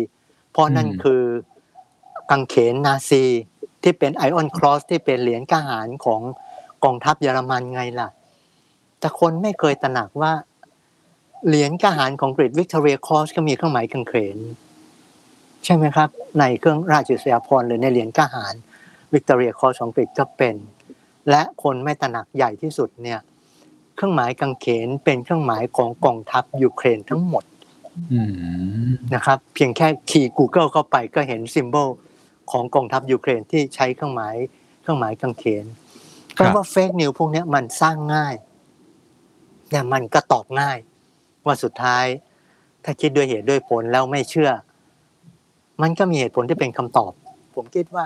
เพราะนั่นคือกางเขนนาซีที่เป็นไอออนครอสที่เป็นเหรียญกหาญของกองทัพเยอรมันไงล่ะแต่คนไม่เคยตระหนักว่าเหรียญกหาญของกรีฑาวิกตอเรียคอร์สก็มีเครื่องหมายกางเขนใช่ไหมครับในเครื่องราชอิสริยาภรณ์หรือในเหรียญกหาญวิกตอเรียคอร์สของกรีฑาก็เป็นและคนไม่ตระหนักใหญ่ที่สุดเนี่ยเครื่องหมายกางเขนเป็นเครื่องหมายของกองทัพยูเครนทั้งหมดนะครับเพียงแค่คีย์ Google เข้าไปก็เห็นซิมโบลของกองทัพยูเครนที่ใช้เครื่องหมายกางเขนเพราะว่าเฟคนิวพวกนี้มันสร้างง่ายแต่มันก็ตอบง่ายว่าสุดท้ายถ้าคิดด้วยเหตุด้วยผลแล้วไม่เชื่อมันก็มีเหตุผลที่เป็นคำตอบผมคิดว่า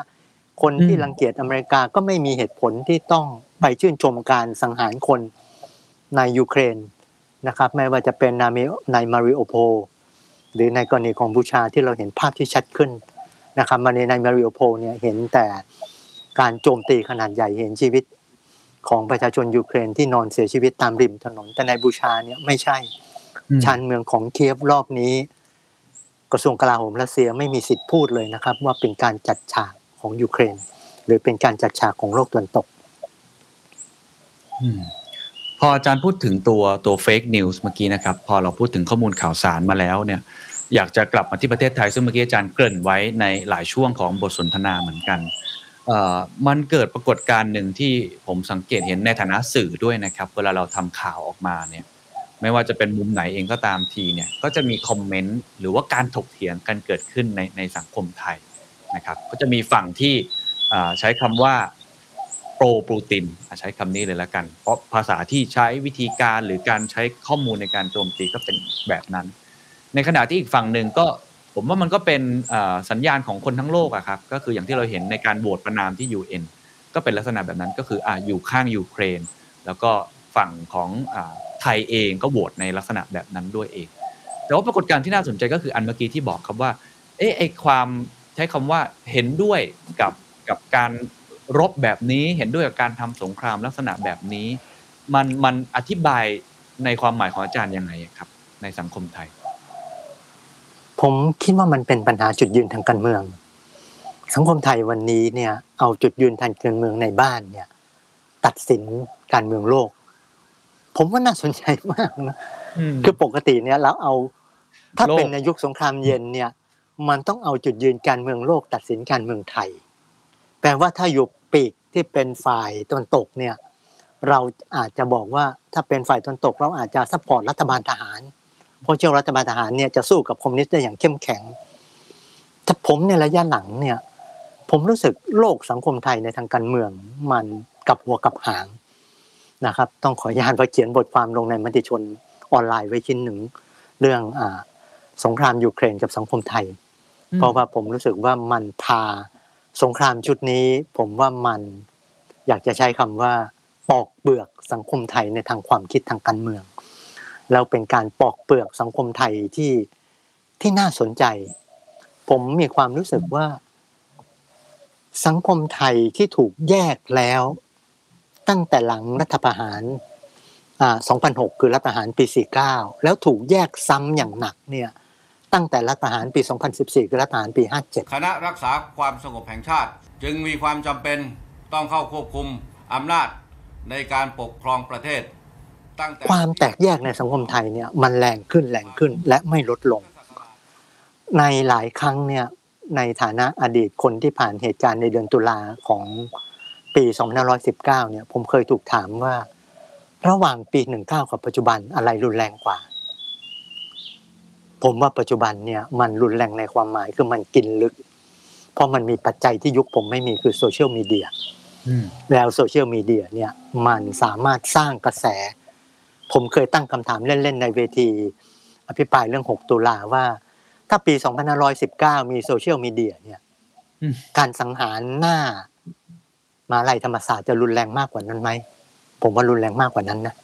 คนที่รังเกียจอเมริกาก็ไม่มีเหตุผลที่ต้องไปชื่นชมการสังหารคนในยูเครนนะครับไม่ว่าจะเป็นในมาริโอโพลหรือในกรณีของบูชาที่เราเห็นภาพที่ชัดขึ้นนะครับมาในมาริโอโพลเนี่ยเห็นแต่การโจมตีขนาดใหญ่เห็นชีวิตของประชาชนยูเครนที่นอนเสียชีวิตตามริมถนนแต่ในบูชาเนี่ยไม่ใช่ชานเมืองของเคียฟรอบนี้กระทรวงกลาโหมรัสเซียไม่มีสิทธิ์พูดเลยนะครับว่าเป็นการจัดฉากของยูเครนหรือเป็นการจัดฉากของโลกตะวันตกพออาจารย์พูดถึงตัวเฟคนิวส์เมื่อกี้นะครับพอเราพูดถึงข้อมูลข่าวสารมาแล้วเนี่ยอยากจะกลับมาที่ประเทศไทยซึ่งเมื่อกี้อาจารย์เกริ่นไว้ในหลายช่วงของบทสนทนาเหมือนกันมันเกิดปรากฏการณ์หนึ่งที่ผมสังเกตเห็นในฐานะสื่อด้วยนะครับเวลาเราทำข่าวออกมาเนี่ยไม่ว่าจะเป็นมุมไหนเองก็ตามทีเนี่ยก็จะมีคอมเมนต์หรือว่าการถกเถียงกันเกิดขึ้นในสังคมไทยนะครับก็จะมีฝั่งที่ใช้คำว่าโปรปูตินใช้คำนี้เลยละกันเพราะภาษาที่ใช้วิธีการหรือการใช้ข้อมูลในการโจมตีก็เป็นแบบนั้นในขณะที่อีกฝั่งหนึ่งก็ผมว่ามันก็เป็นสัญญาณของคนทั้งโลกอะครับก็คืออย่างที่เราเห็นในการโหวตประณามที่ UN ก็เป็นลักษณะแบบนั้นก็คืออยู่ข้างยูเครนแล้วก็ฝั่งของไทยเองก็โหวตในลักษณะแบบนั้นด้วยเองแต่ว่าปรากฏการณ์ที่น่าสนใจก็คืออันเมื่อกี้ที่บอกครับว่าไอ้ความใช้คำว่าเห็นด้วยกับการรบแบบนี้เห็นด้วยกับการทำสงครามลักษณะแบบนี้มันอธิบายในความหมายของอาจารย์ยังไงครับในสังคมไทยผมคิดว่ามันเป็นปัญหาจุดยืนทางการเมืองสังคมไทยวันนี้เนี่ยเอาจุดยืนทางการเมืองในบ้านเนี่ยตัดสินการเมืองโลกผมว่าน่าสนใจมากนะคือปกติเนี่ยเราเอาถ้าเป็นในยุคสงครามเย็นเนี่ยมันต้องเอาจุดยืนการเมืองโลกตัดสินการเมืองไทยแปลว่าถ้าอยู่ปีกที่เป็นฝ่ายตะวันตกเนี่ยเราอาจจะบอกว่าถ้าเป็นฝ่ายตะวันตกเราอาจจะซัพพอร์ตรัฐบาลทหารเพราะเชื่อรัฐบาลทหารเนี่ยจะสู้กับคอมมิวนิสต์ได้อย่างเข้มแข็งแต่ผมในระยะหลังเนี่ยผมรู้สึกโลกสังคมไทยในทางการเมืองมันกลับหัวกลับหางนะครับต้องขออนุญาตไปเขียนบทความลงในมติชนออนไลน์ไว้ชิ้นหนึ่งเรื่องสงครามยูเครนกับสังคมไทยเพราะว่าผมรู้สึกว่ามันพาสงครามชุดนี้ผมว่ามันอยากจะใช้คำว่าปอกเปลือกสังคมไทยในทางความคิดทางการเมืองแล้วเป็นการปอกเปลือกสังคมไทยที่น่าสนใจผมมีความรู้สึกว่าสังคมไทยที่ถูกแยกแล้วตั้งแต่หลังรัฐประหาร 2006คือรัฐประหารปี49แล้วถูกแยกซ้ำอย่างหนักเนี่ยตั้งแต่รัฐประหารปี2014คือรัฐประหารปี57คณะรักษาความสงบแห่งชาติจึงมีความจำเป็นต้องเข้าควบคุมอำนาจในการปกครองประเทศตั้งแต่ความแตกแยกในสังคมไทยเนี่ยมันแรงขึ้นและไม่ลดลงในหลายครั้งเนี่ยในฐานะอดีตคนที่ผ่านเหตุการณ์ในเดือนตุลาของปี2519เนี่ยผมเคยถูกถามว่าระหว่างปี19กับปัจจุบันอะไรรุนแรงกว่าผมว่าปัจจุบันเนี่ยมันรุนแรงในความหมายคือมันกินลึกเพราะมันมีปัจจัยที่ยุคผมไม่มีคือโซเชียลมีเดียแล้วโซเชียลมีเดียเนี่ยมันสามารถสร้างกระแสผมเคยตั้งคำถามเล่นๆในเวทีอภิปรายเรื่อง6ตุลาว่าถ้าปี2519มีโซเชียลมีเดียเนี่ยการสังหารหน้ามหาวิทยาลัยธรรมศาสตร์จะรุนแรงมากกว่านั้นไหมผมว่ารุนแรงมากกว่านั้นนะ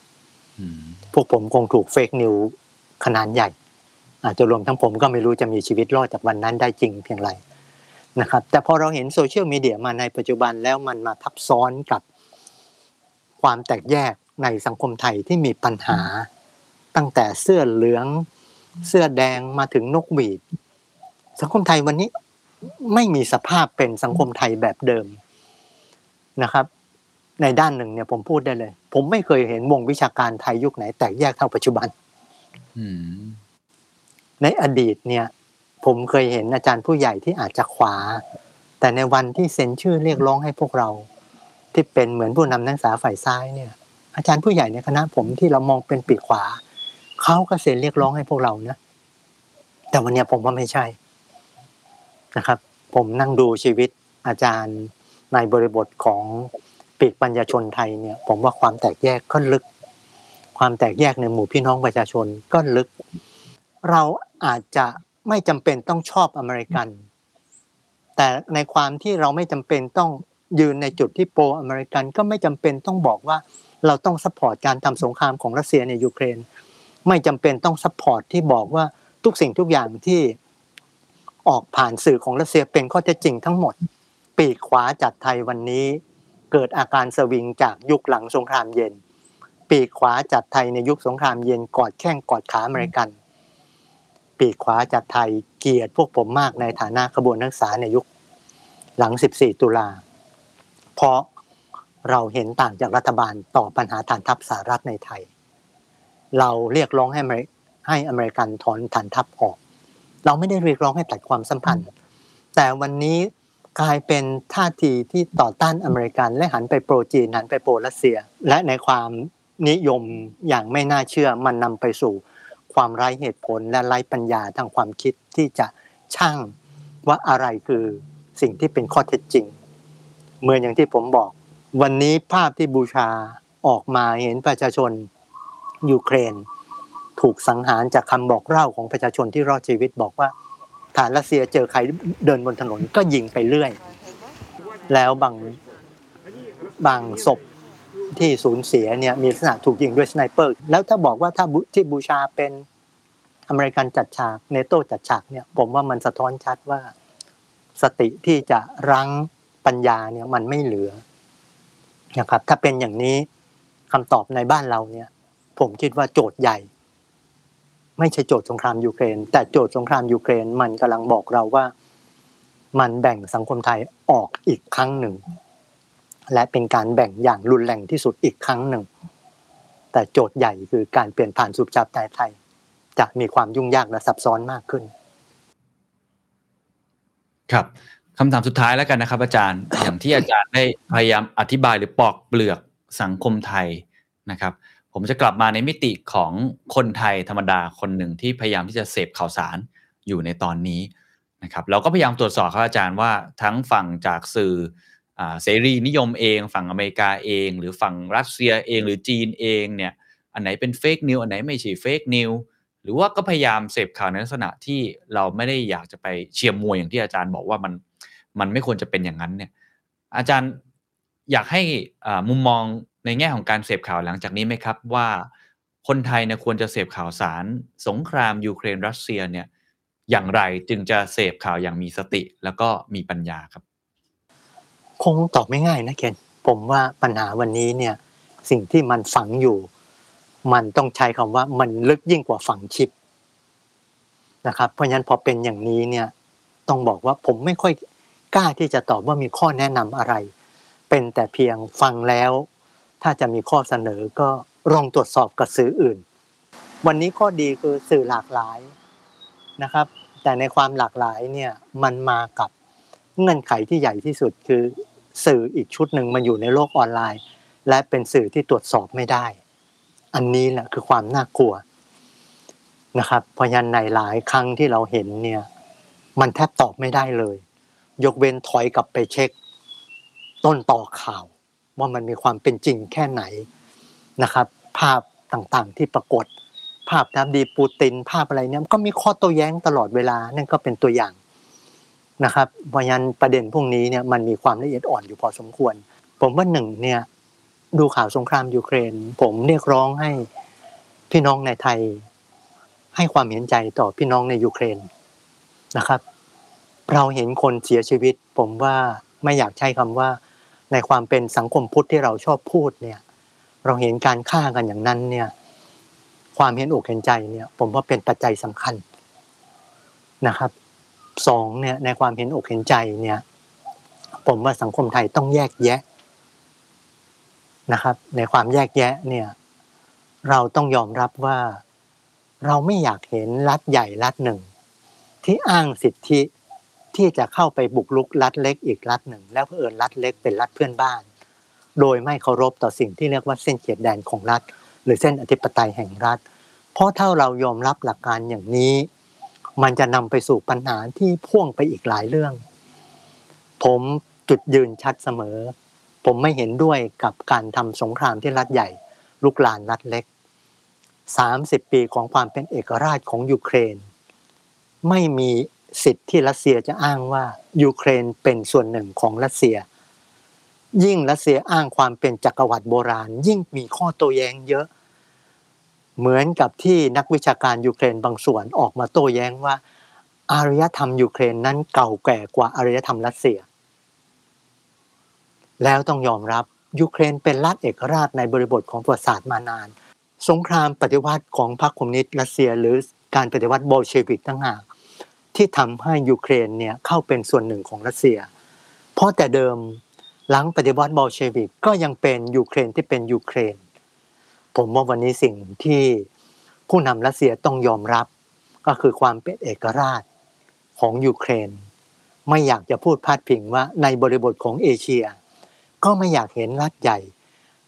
พวกผมคงถูกเฟคนิวส์ขนาดใหญ่อาจจะรวมทั้งผมก็ไม่รู้จะมีชีวิตรอดจากวันนั้นได้จริงเพียงไรนะครับแต่พอเราเห็นโซเชียลมีเดียมาในปัจจุบันแล้วมันมาทับซ้อนกับความแตกแยกในสังคมไทยที่มีปัญหาตั้งแต่เสื้อเหลืองเสื้อแดงมาถึงนกหวีดสังคมไทยวันนี้ไม่มีสภาพเป็นสังคมไทยแบบเดิมนะครับในด้านหนึ่งเนี่ยผมพูดได้เลยผมไม่เคยเห็นวงวิชาการไทยยุคไหนแตกแยกเท่าปัจจุบันในอดีตเนี่ยผมเคยเห็นอาจารย์ผู้ใหญ่ที่อาจจะขวาแต่ในวันที่เซ็นชื่อเรียกร้องให้พวกเราที่เป็นเหมือนผู้นำนักศึกษาฝ่ายซ้ายเนี่ยอาจารย์ผู้ใหญ่ในคณะผมที่เรามองเป็นปีกขวาเขาก็เซ็นเรียกร้องให้พวกเรานะแต่วันนี้ผมว่าไม่ใช่นะครับผมนั่งดูชีวิตอาจารย์ในบริบทของปีกปัญญาชนไทยเนี่ยผมว่าความแตกแยกก็ลึกความแตกแยกในหมู่พี่น้องประชาชนก็ลึกเราอาจจะไม่จำเป็นต้องชอบอเมริกันแต่ในความที่เราไม่จำเป็นต้องยืนในจุดที่โปรอเมริกันก็ไม่จำเป็นต้องบอกว่าเราต้องซัพพอร์ตการทำสงครามของรัสเซียในยูเครนไม่จำเป็นต้องซัพพอร์ตที่บอกว่าทุกสิ่งทุกอย่างที่ออกผ่านสื่อของรัสเซียเป็นข้อเท็จจริงทั้งหมดปีกขวาจากไทยวันนี้เกิดอาการสวิงจากยุคหลังสงครามเย็นปีกขวาจากไทยในยุคสงครามเย็นกอดแข้งกอดขาอเมริกันปีกขวาจากไทยเกลียดพวกผมมากในฐานะขบวนนักศึกษาในยุคหลัง14ตุลาเพราะเราเห็นต่างจากรัฐบาลต่อปัญหาฐานทัพสหรัฐในไทยเราเรียกร้องให้อเมริกันถอนฐานทัพออกเราไม่ได้เรียกร้องให้ตัดความสัมพันธ์แต่วันนี้กลายเป็นท่าทีที่ต่อต้านอเมริกันและหันไปโปรจีนหันไปโปรรัสเซียและในความนิยมอย่างไม่น่าเชื่อมันนำไปสู่ความไร้เหตุผลและไร้ปัญญาทางความคิดที่จะชั่งว่าอะไรคือสิ่งที่เป็นข้อเท็จจริงเหมือนอย่างที่ผมบอกวันนี้ภาพที่บูชาออกมาเห็นประชาชนยูเครนถูกสังหารจากคำบอกเล่าของประชาชนที่รอดชีวิตบอกว่าทหารรัสเซียเจอใครเดินบนถนนก็ยิงไปเรื่อยแล้วบางศพที่สูญเสียเนี่ยมีลักษณะถูกยิงด้วยสไนเปอร์แล้วถ้าบอกว่าถ้าที่บูชาเป็นอเมริกันจัดฉากเนโต้จัดฉากเนี่ยผมว่ามันสะท้อนชัดว่าสติที่จะรั้งปัญญาเนี่ยมันไม่เหลือนะครับถ้าเป็นอย่างนี้คำตอบในบ้านเราเนี่ยผมคิดว่าโจทย์ใหญ่ไม่ใช่โจทย์สงครามยูเครนแต่โจทย์สงครามยูเครนมันกำลังบอกเราว่ามันแบ่งสังคมไทยออกอีกครั้งหนึ่งและเป็นการแบ่งอย่างรุนแรงที่สุดอีกครั้งหนึ่งแต่โจทย์ใหญ่คือการเปลี่ยนผ่านสู่ประชาธิปไตยไทยจะมีความยุ่งยากและซับซ้อนมากขึ้นครับคำถามสุดท้ายแล้วกันนะครับอาจารย์ อย่างที่อาจารย์ได้พยายามอธิบายหรือปอกเปลือกสังคมไทยนะครับผมจะกลับมาในมิติของคนไทยธรรมดาคนหนึ่งที่พยายามที่จะเสพข่าวสารอยู่ในตอนนี้นะครับเราก็พยายามตรวจสอบครับอาจารย์ว่าทั้งฝั่งจากสื่อเสรีนิยมเองฝั่งอเมริกาเองหรือฝั่งรัสเซียเองหรือจีนเองเนี่ยอันไหนเป็นเฟกนิวอันไหนไม่ใช่เฟกนิวหรือว่าก็พยายามเสพข่าวในลักษณะที่เราไม่ได้อยากจะไปเชียร์มวยอย่างที่อาจารย์บอกว่ามันไม่ควรจะเป็นอย่างนั้นเนี่ยอาจารย์อยากให้มุมมองในแง่ของการเสพข่าวหลังจากนี้ไหมครับว่าคนไทยเนี่ยควรจะเสพข่าวสารสงครามยูเครนรัสเซียเนี่ยอย่างไรจึงจะเสพข่าวอย่างมีสติแล้วก็มีปัญญาครับคงตอบไม่ง่ายนะเคนผมว่าปัญหาวันนี้เนี่ยสิ่งที่มันฝังอยู่ มันต้องใช้คำว่ามันลึกยิ่งกว่าฝังชิปนะครับเพราะฉะนั้นพอเป็นอย่างนี้เนี่ยต้องบอกว่าผมไม่ค่อยกล้าที่จะตอบว่ามีข้อแนะนำอะไรเป็นแต่เพียงฟังแล้วถ้าจะมีข้อเสนอก็ลองตรวจสอบกับสื่ออื่นวันนี้ข้อดีคือสื่อหลากหลายนะครับแต่ในความหลากหลายเนี่ยมันมากับเงื่อนไขที่ใหญ่ที่สุดคือสื่ออีกชุดหนึ่งมันอยู่ในโลกออนไลน์และเป็นสื่อที่ตรวจสอบไม่ได้อันนี้แหละคือความน่ากลัวนะครับเพราะฉะนั้นในหลายครั้งที่เราเห็นเนี่ยมันแทบตอบไม่ได้เลยยกเว้นถอยกลับไปเช็คต้นต่อข่าวว่ามันมีความเป็นจริงแค่ไหนนะครับภาพต่างๆที่ปรากฏภาพทับดีปูตินภาพอะไรเนี่ยก็มีข้อโต้แย้งตลอดเวลานั่นก็เป็นตัวอย่างนะครับเพราะฉะนั้นประเด็นพวกนี้เนี่ยมันมีความละเอียดอ่อนอยู่พอสมควรผมว่าหนึ่งเนี่ยดูข่าวสงครามยูเครนผมเรียกร้องให้พี่น้องในไทยให้ความเห็นใจต่อพี่น้องในยูเครนนะครับเราเห็นคนเสียชีวิตผมว่าไม่อยากใช้คำว่าในความเป็นสังคมพุทธที่เราชอบพูดเนี่ยเราเห็นการฆ่ากันอย่างนั้นเนี่ยความเห็นอกเห็นใจเนี่ยผมว่าเป็นปัจจัยสำคัญนะครับสองเนี่ยในความเห็นอกเห็นใจเนี่ยผมว่าสังคมไทยต้องแยกแยะนะครับในความแยกแยะเนี่ยเราต้องยอมรับว่าเราไม่อยากเห็นรัฐใหญ่รัฐหนึ่งที่อ้างสิทธิที่จะเข้าไปบุกรุกรัฐเล็กอีกรัฐหนึ่งแล้วเผอิญรัฐเล็กเป็นรัฐเพื่อนบ้านโดยไม่เคารพต่อสิ่งที่เรียกว่าเส้นเขตแดนของรัฐหรือเส้นอธิปไตยแห่งรัฐเพราะถ้าเรายอมรับหลักการอย่างนี้มันจะนำไปสู่ปัญหาที่พ่วงไปอีกหลายเรื่องผมจุดยืนชัดเสมอผมไม่เห็นด้วยกับการทำสงครามที่รัฐใหญ่ลุกลานรัฐเล็ก30ปีของความเป็นเอกราชของยูเครนไม่มีสิทธิ์ที่รัสเซียจะอ้างว่ายูเครนเป็นส่วนหนึ่งของรัสเซียยิ่งรัสเซียอ้างความเป็นจักรวรรดิโบราณยิ่งมีข้อโต้แย้งเยอะเหมือนกับที่นักวิชาการยูเครนบางส่วนออกมาโต้แย้งว่าอารยธรรมยูเครนนั้นเก่าแก่กว่าอารยธรรมรัสเซียแล้วต้องยอมรับยูเครนเป็นรัฐเอกราชในบริบทของประวัติศาสตร์มานานสงครามปฏิวัติของพรรคคอมมิวนิสต์รัสเซียหรือการปฏิวัติโบลเชวิกต่างหากที่ทำให้ยูเครนเนี่ยเข้าเป็นส่วนหนึ่งของรัสเซียเพราะแต่เดิมหลังปฏิวัติโบลเชวิกก็ยังเป็นยูเครนที่เป็นยูเครนผมว่าวันนี้สิ่งที่ผู้นำรัสเซียต้องยอมรับก็คือความเป็นเอกราชของยูเครนไม่อยากจะพูดพาดพิงว่าในบริบทของเอเชียก็ไม่อยากเห็นรัฐใหญ่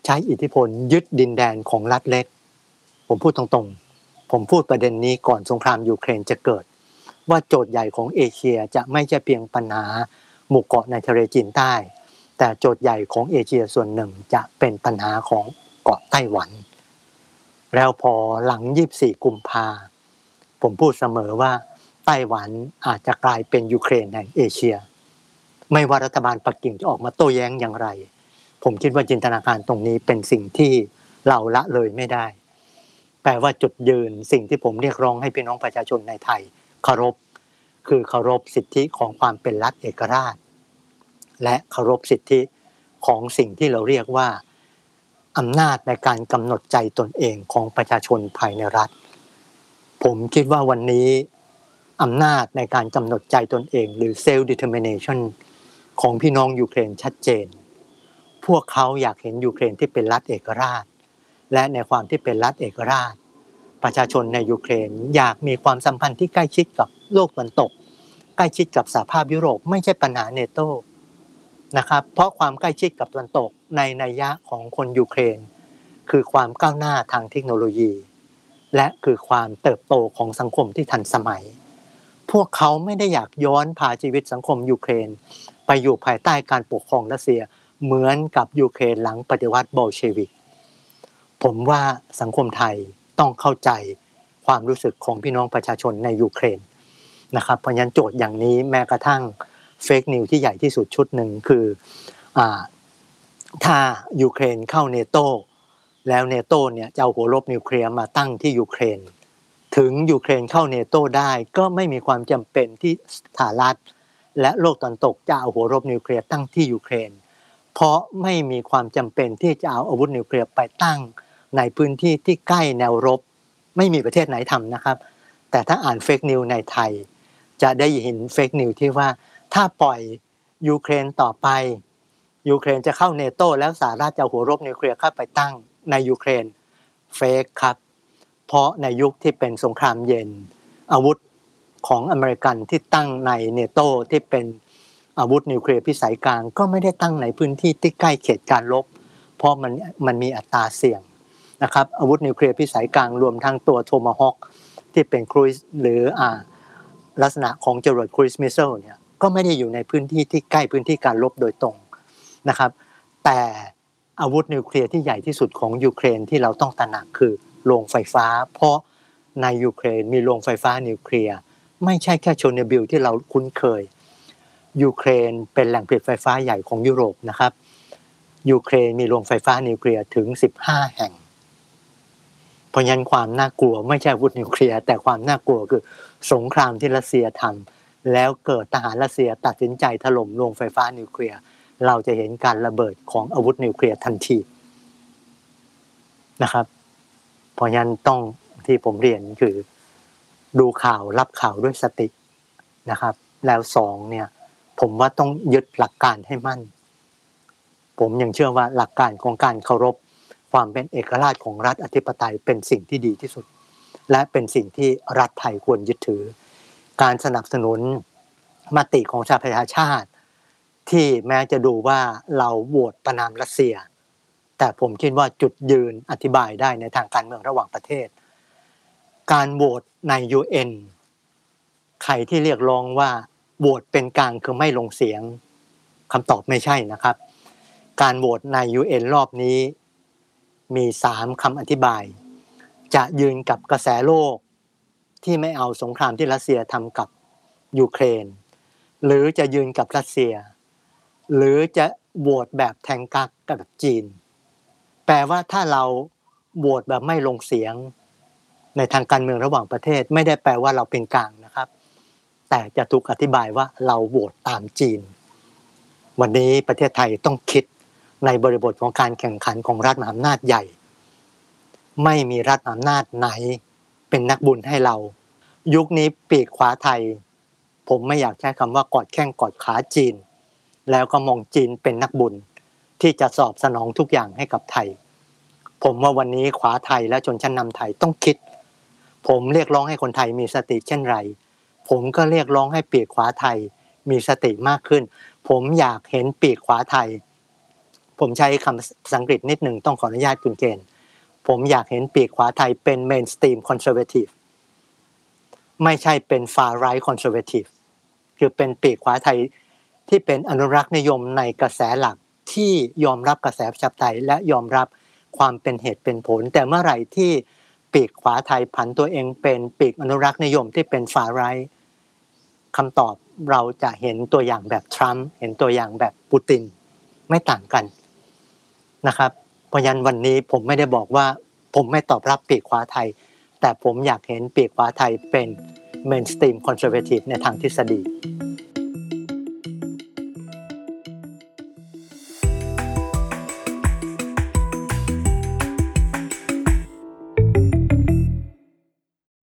ใช้อิทธิพลยึดดินแดนของรัฐเล็กผมพูดตรงๆผมพูดประเด็นนี้ก่อนสงครามยูเครนจะเกิดว่าโจทย์ใหญ่ของเอเชียจะไม่ใช่เพียงปัญหาหมู่เกาะในทะเลจีนใต้แต่โจทย์ใหญ่ของเอเชียส่วนหนึ่งจะเป็นปัญหาของเกาะไต้หวันแล้วพอหลัง24กุมภาผมพูดเสมอว่าไต้หวันอาจจะกลายเป็นยูเครนในเอเชียไม่ว่ารัฐบาลปักกิ่งจะออกมาโต้แย้งอย่างไรผมคิดว่าจินตนาการตรงนี้เป็นสิ่งที่เราละเลยไม่ได้แปลว่าจุดยืนสิ่งที่ผมเรียกร้องให้พี่น้องประชาชนในไทยเคารพคือเคารพสิทธิของความเป็นรัฐเอกราชและเคารพสิทธิของสิ่งที่เราเรียกว่าอำนาจในการกำหนดใจตนเองของประชาชนภายในรัฐผมคิดว่าวันนี้อำนาจในการกำหนดใจตนเองหรือ self determination ของพี่น้องยูเครนชัดเจนพวกเขาอยากเห็นยูเครนที่เป็นรัฐเอกราชและในความที่เป็นรัฐเอกราชประชาชนในยูเครนอยากมีความสัมพันธ์ที่ใกล้ชิดกับโลกตะวันตกใกล้ชิดกับสหภาพยุโรปไม่ใช่ปัญหาเนโตนะครับเพราะความใกล้ชิดกับตะวันตกในนัยยะของคนยูเครนคือความก้าวหน้าทางเทคโนโลยีและคือความเติบโตของสังคมที่ทันสมัยพวกเขาไม่ได้อยากย้อนพาชีวิตสังคมยูเครนไปอยู่ภายใต้การปกครองรัสเซียเหมือนกับยูเครนหลังปฏิวัติโบลเชวิกผมว่าสังคมไทยต้องเข้าใจความรู้สึกของพี่น้องประชาชนในยูเครนนะครับเพราะฉะนั้นโจทย์อย่างนี้แม้กระทั่งเฟคนิวที่ใหญ่ที่สุดชุดหนึ่งคือถ้ายูเครนเข้า NATO แล้ว NATO เนี่ยจะเอาหัวรบนิวเคลียร์มาตั้งที่ยูเครนถึงยูเครนเข้า NATO ได้ก็ไม่มีความจำเป็นที่สหรัฐและโลกตะวันตกจะเอาหัวรบนิวเคลียร์ตั้งที่ยูเครนเพราะไม่มีความจำเป็นที่จะเอาอาวุธนิวเคลียร์ไปตั้ง ในพื้นที่ที่ใกล้แนวรบไม่มีประเทศไหนทำนะครับแต่ถ้าอ่านเฟกนิวในไทยจะได้เห็นเฟกนิวที่ว่าถ้าปล่อยยูเครนต่อไปยูเครนจะเข้าเนโตแล้วสหรัฐจะหัวรบนิวเคลียร์เข้าไปตั้งในยูเครนเฟกครับเพราะในยุคที่เป็นสงครามเย็นอาวุธของอเมริกันที่ตั้งในเนโตที่เป็นอาวุธนิวเคลียร์พิสัยกลางก็ไม่ได้ตั้งในพื้นที่ที่ใกล้เขตการรบเพราะมันมีอัตราเสี่ยงนะครับอาวุธนิวเคลียร์พิสัยกลางรวมทั้งตัวโทมาฮอคที่เป็นครูซหรือลักษณะของจรวดครูซมิสไซล์เนี่ยก็ไม่ได้อยู่ในพื้นที่ที่ใกล้พื้นที่การรบโดยตรงนะครับแต่อาวุธนิวเคลียร์ที่ใหญ่ที่สุดของยูเครนที่เราต้องตระหนักคือโรงไฟฟ้าเพราะในยูเครนมีโรงไฟฟ้านิวเคลียร์ไม่ใช่แค่เชอร์โนบิลที่เราคุ้นเคยยูเครนเป็นแหล่งผลิตไฟฟ้าใหญ่ของยุโรปนะครับยูเครนมีโรงไฟฟ้านิวเคลียร์ถึง15แห่งเพราะฉะนั้นความน่ากลัวไม่ใช่อาวุธนิวเคลียร์แต่ความน่ากลัวคือสงครามที่รัสเซียทำแล้วเกิดทหารรัสเซียตัดสินใจถล่มโรงไฟฟ้านิวเคลียร์เราจะเห็นการระเบิดของอาวุธนิวเคลียร์ทันทีนะครับเพราะฉะนั้นต้องที่ผมเรียนคือดูข่าวรับข่าวด้วยสตินะครับแล้ว2เนี่ยผมว่าต้องยึดหลักการให้มั่นผมยังเชื่อว่าหลักการของการเคารพความเป็นเอกราชของรัฐอธิปไตยเป็นสิ่งที่ดีที่สุดและเป็นสิ่งที่รัฐไทยควรยึดถือการสนับสนุนมติของสหประชาชาติที่แม้จะดูว่าเราโหวตประณามรัสเซียแต่ผมคิดว่าจุดยืนอธิบายได้ในทางการเมืองระหว่างประเทศการโหวตใน UN ใครที่เรียกร้องว่าโหวตเป็นกลางคือไม่ลงเสียงคำตอบไม่ใช่นะครับการโหวตใน UN รอบนี้มี3คำอธิบายจะยืนกับกระแสโลกที่ไม่เอาสงครามที่รัสเซียทำกับยูเครนหรือจะยืนกับรัสเซียหรือจะโหวตแบบแทงกักกับจีนแปลว่าถ้าเราโหวตแบบไม่ลงเสียงในทางการเมืองระหว่างประเทศไม่ได้แปลว่าเราเป็นกลางนะครับแต่จะถูกอธิบายว่าเราโหวตตามจีนวันนี้ประเทศไทยต้องคิดในบริบทของการแข่งขันของรัฐมหาอำนาจใหญ่ไม่มีรัฐมหาอำนาจไหนเป็นนักบุญให้เรายุคนี้ปีกขวาไทยผมไม่อยากใช้คำว่ากอดแข้งกอดขาจีนแล้วก็มองจีนเป็นนักบุญที่จะสอบสนองทุกอย่างให้กับไทยผมว่าวันนี้ขวาไทยและชนชั้นนำไทยต้องคิดผมเรียกร้องให้คนไทยมีสติเช่นไรผมก็เรียกร้องให้ปีกขวาไทยมีสติมากขึ้นผมอยากเห็นปีกขวาไทยผมใช้คำภาษาอังกฤษนิดหนึ่งต้องขออนุญาตคุณเกณฑ์ผมอยากเห็นปีกขวาไทยเป็นเมนสตรีมคอนเซอร์เวทีฟไม่ใช่เป็นฟาร์ไรท์คอนเซอร์เวทีฟคือเป็นปีกขวาไทยที่เป็นอนุรักษ์นิยมในกระแสหลักที่ยอมรับกระแสประชาธิปไตยและยอมรับความเป็นเหตุเป็นผลแต่เมื่อไหร่ที่ปีกขวาไทยผันตัวเองเป็นปีกอนุรักษ์นิยมที่เป็นฟาร์ไรท์คำตอบเราจะเห็นตัวอย่างแบบทรัมป์เห็นตัวอย่างแบบปูตินไม่ต่างกันนะครับเพราะฉะนั้นวันนี้ผมไม่ได้บอกว่าผมไม่ตอบรับปีกขวาไทยแต่ผมอยากเห็นปีกขวาไทยเป็นเมนสตรีมคอนเซอร์เวทีฟในทางทฤษฎี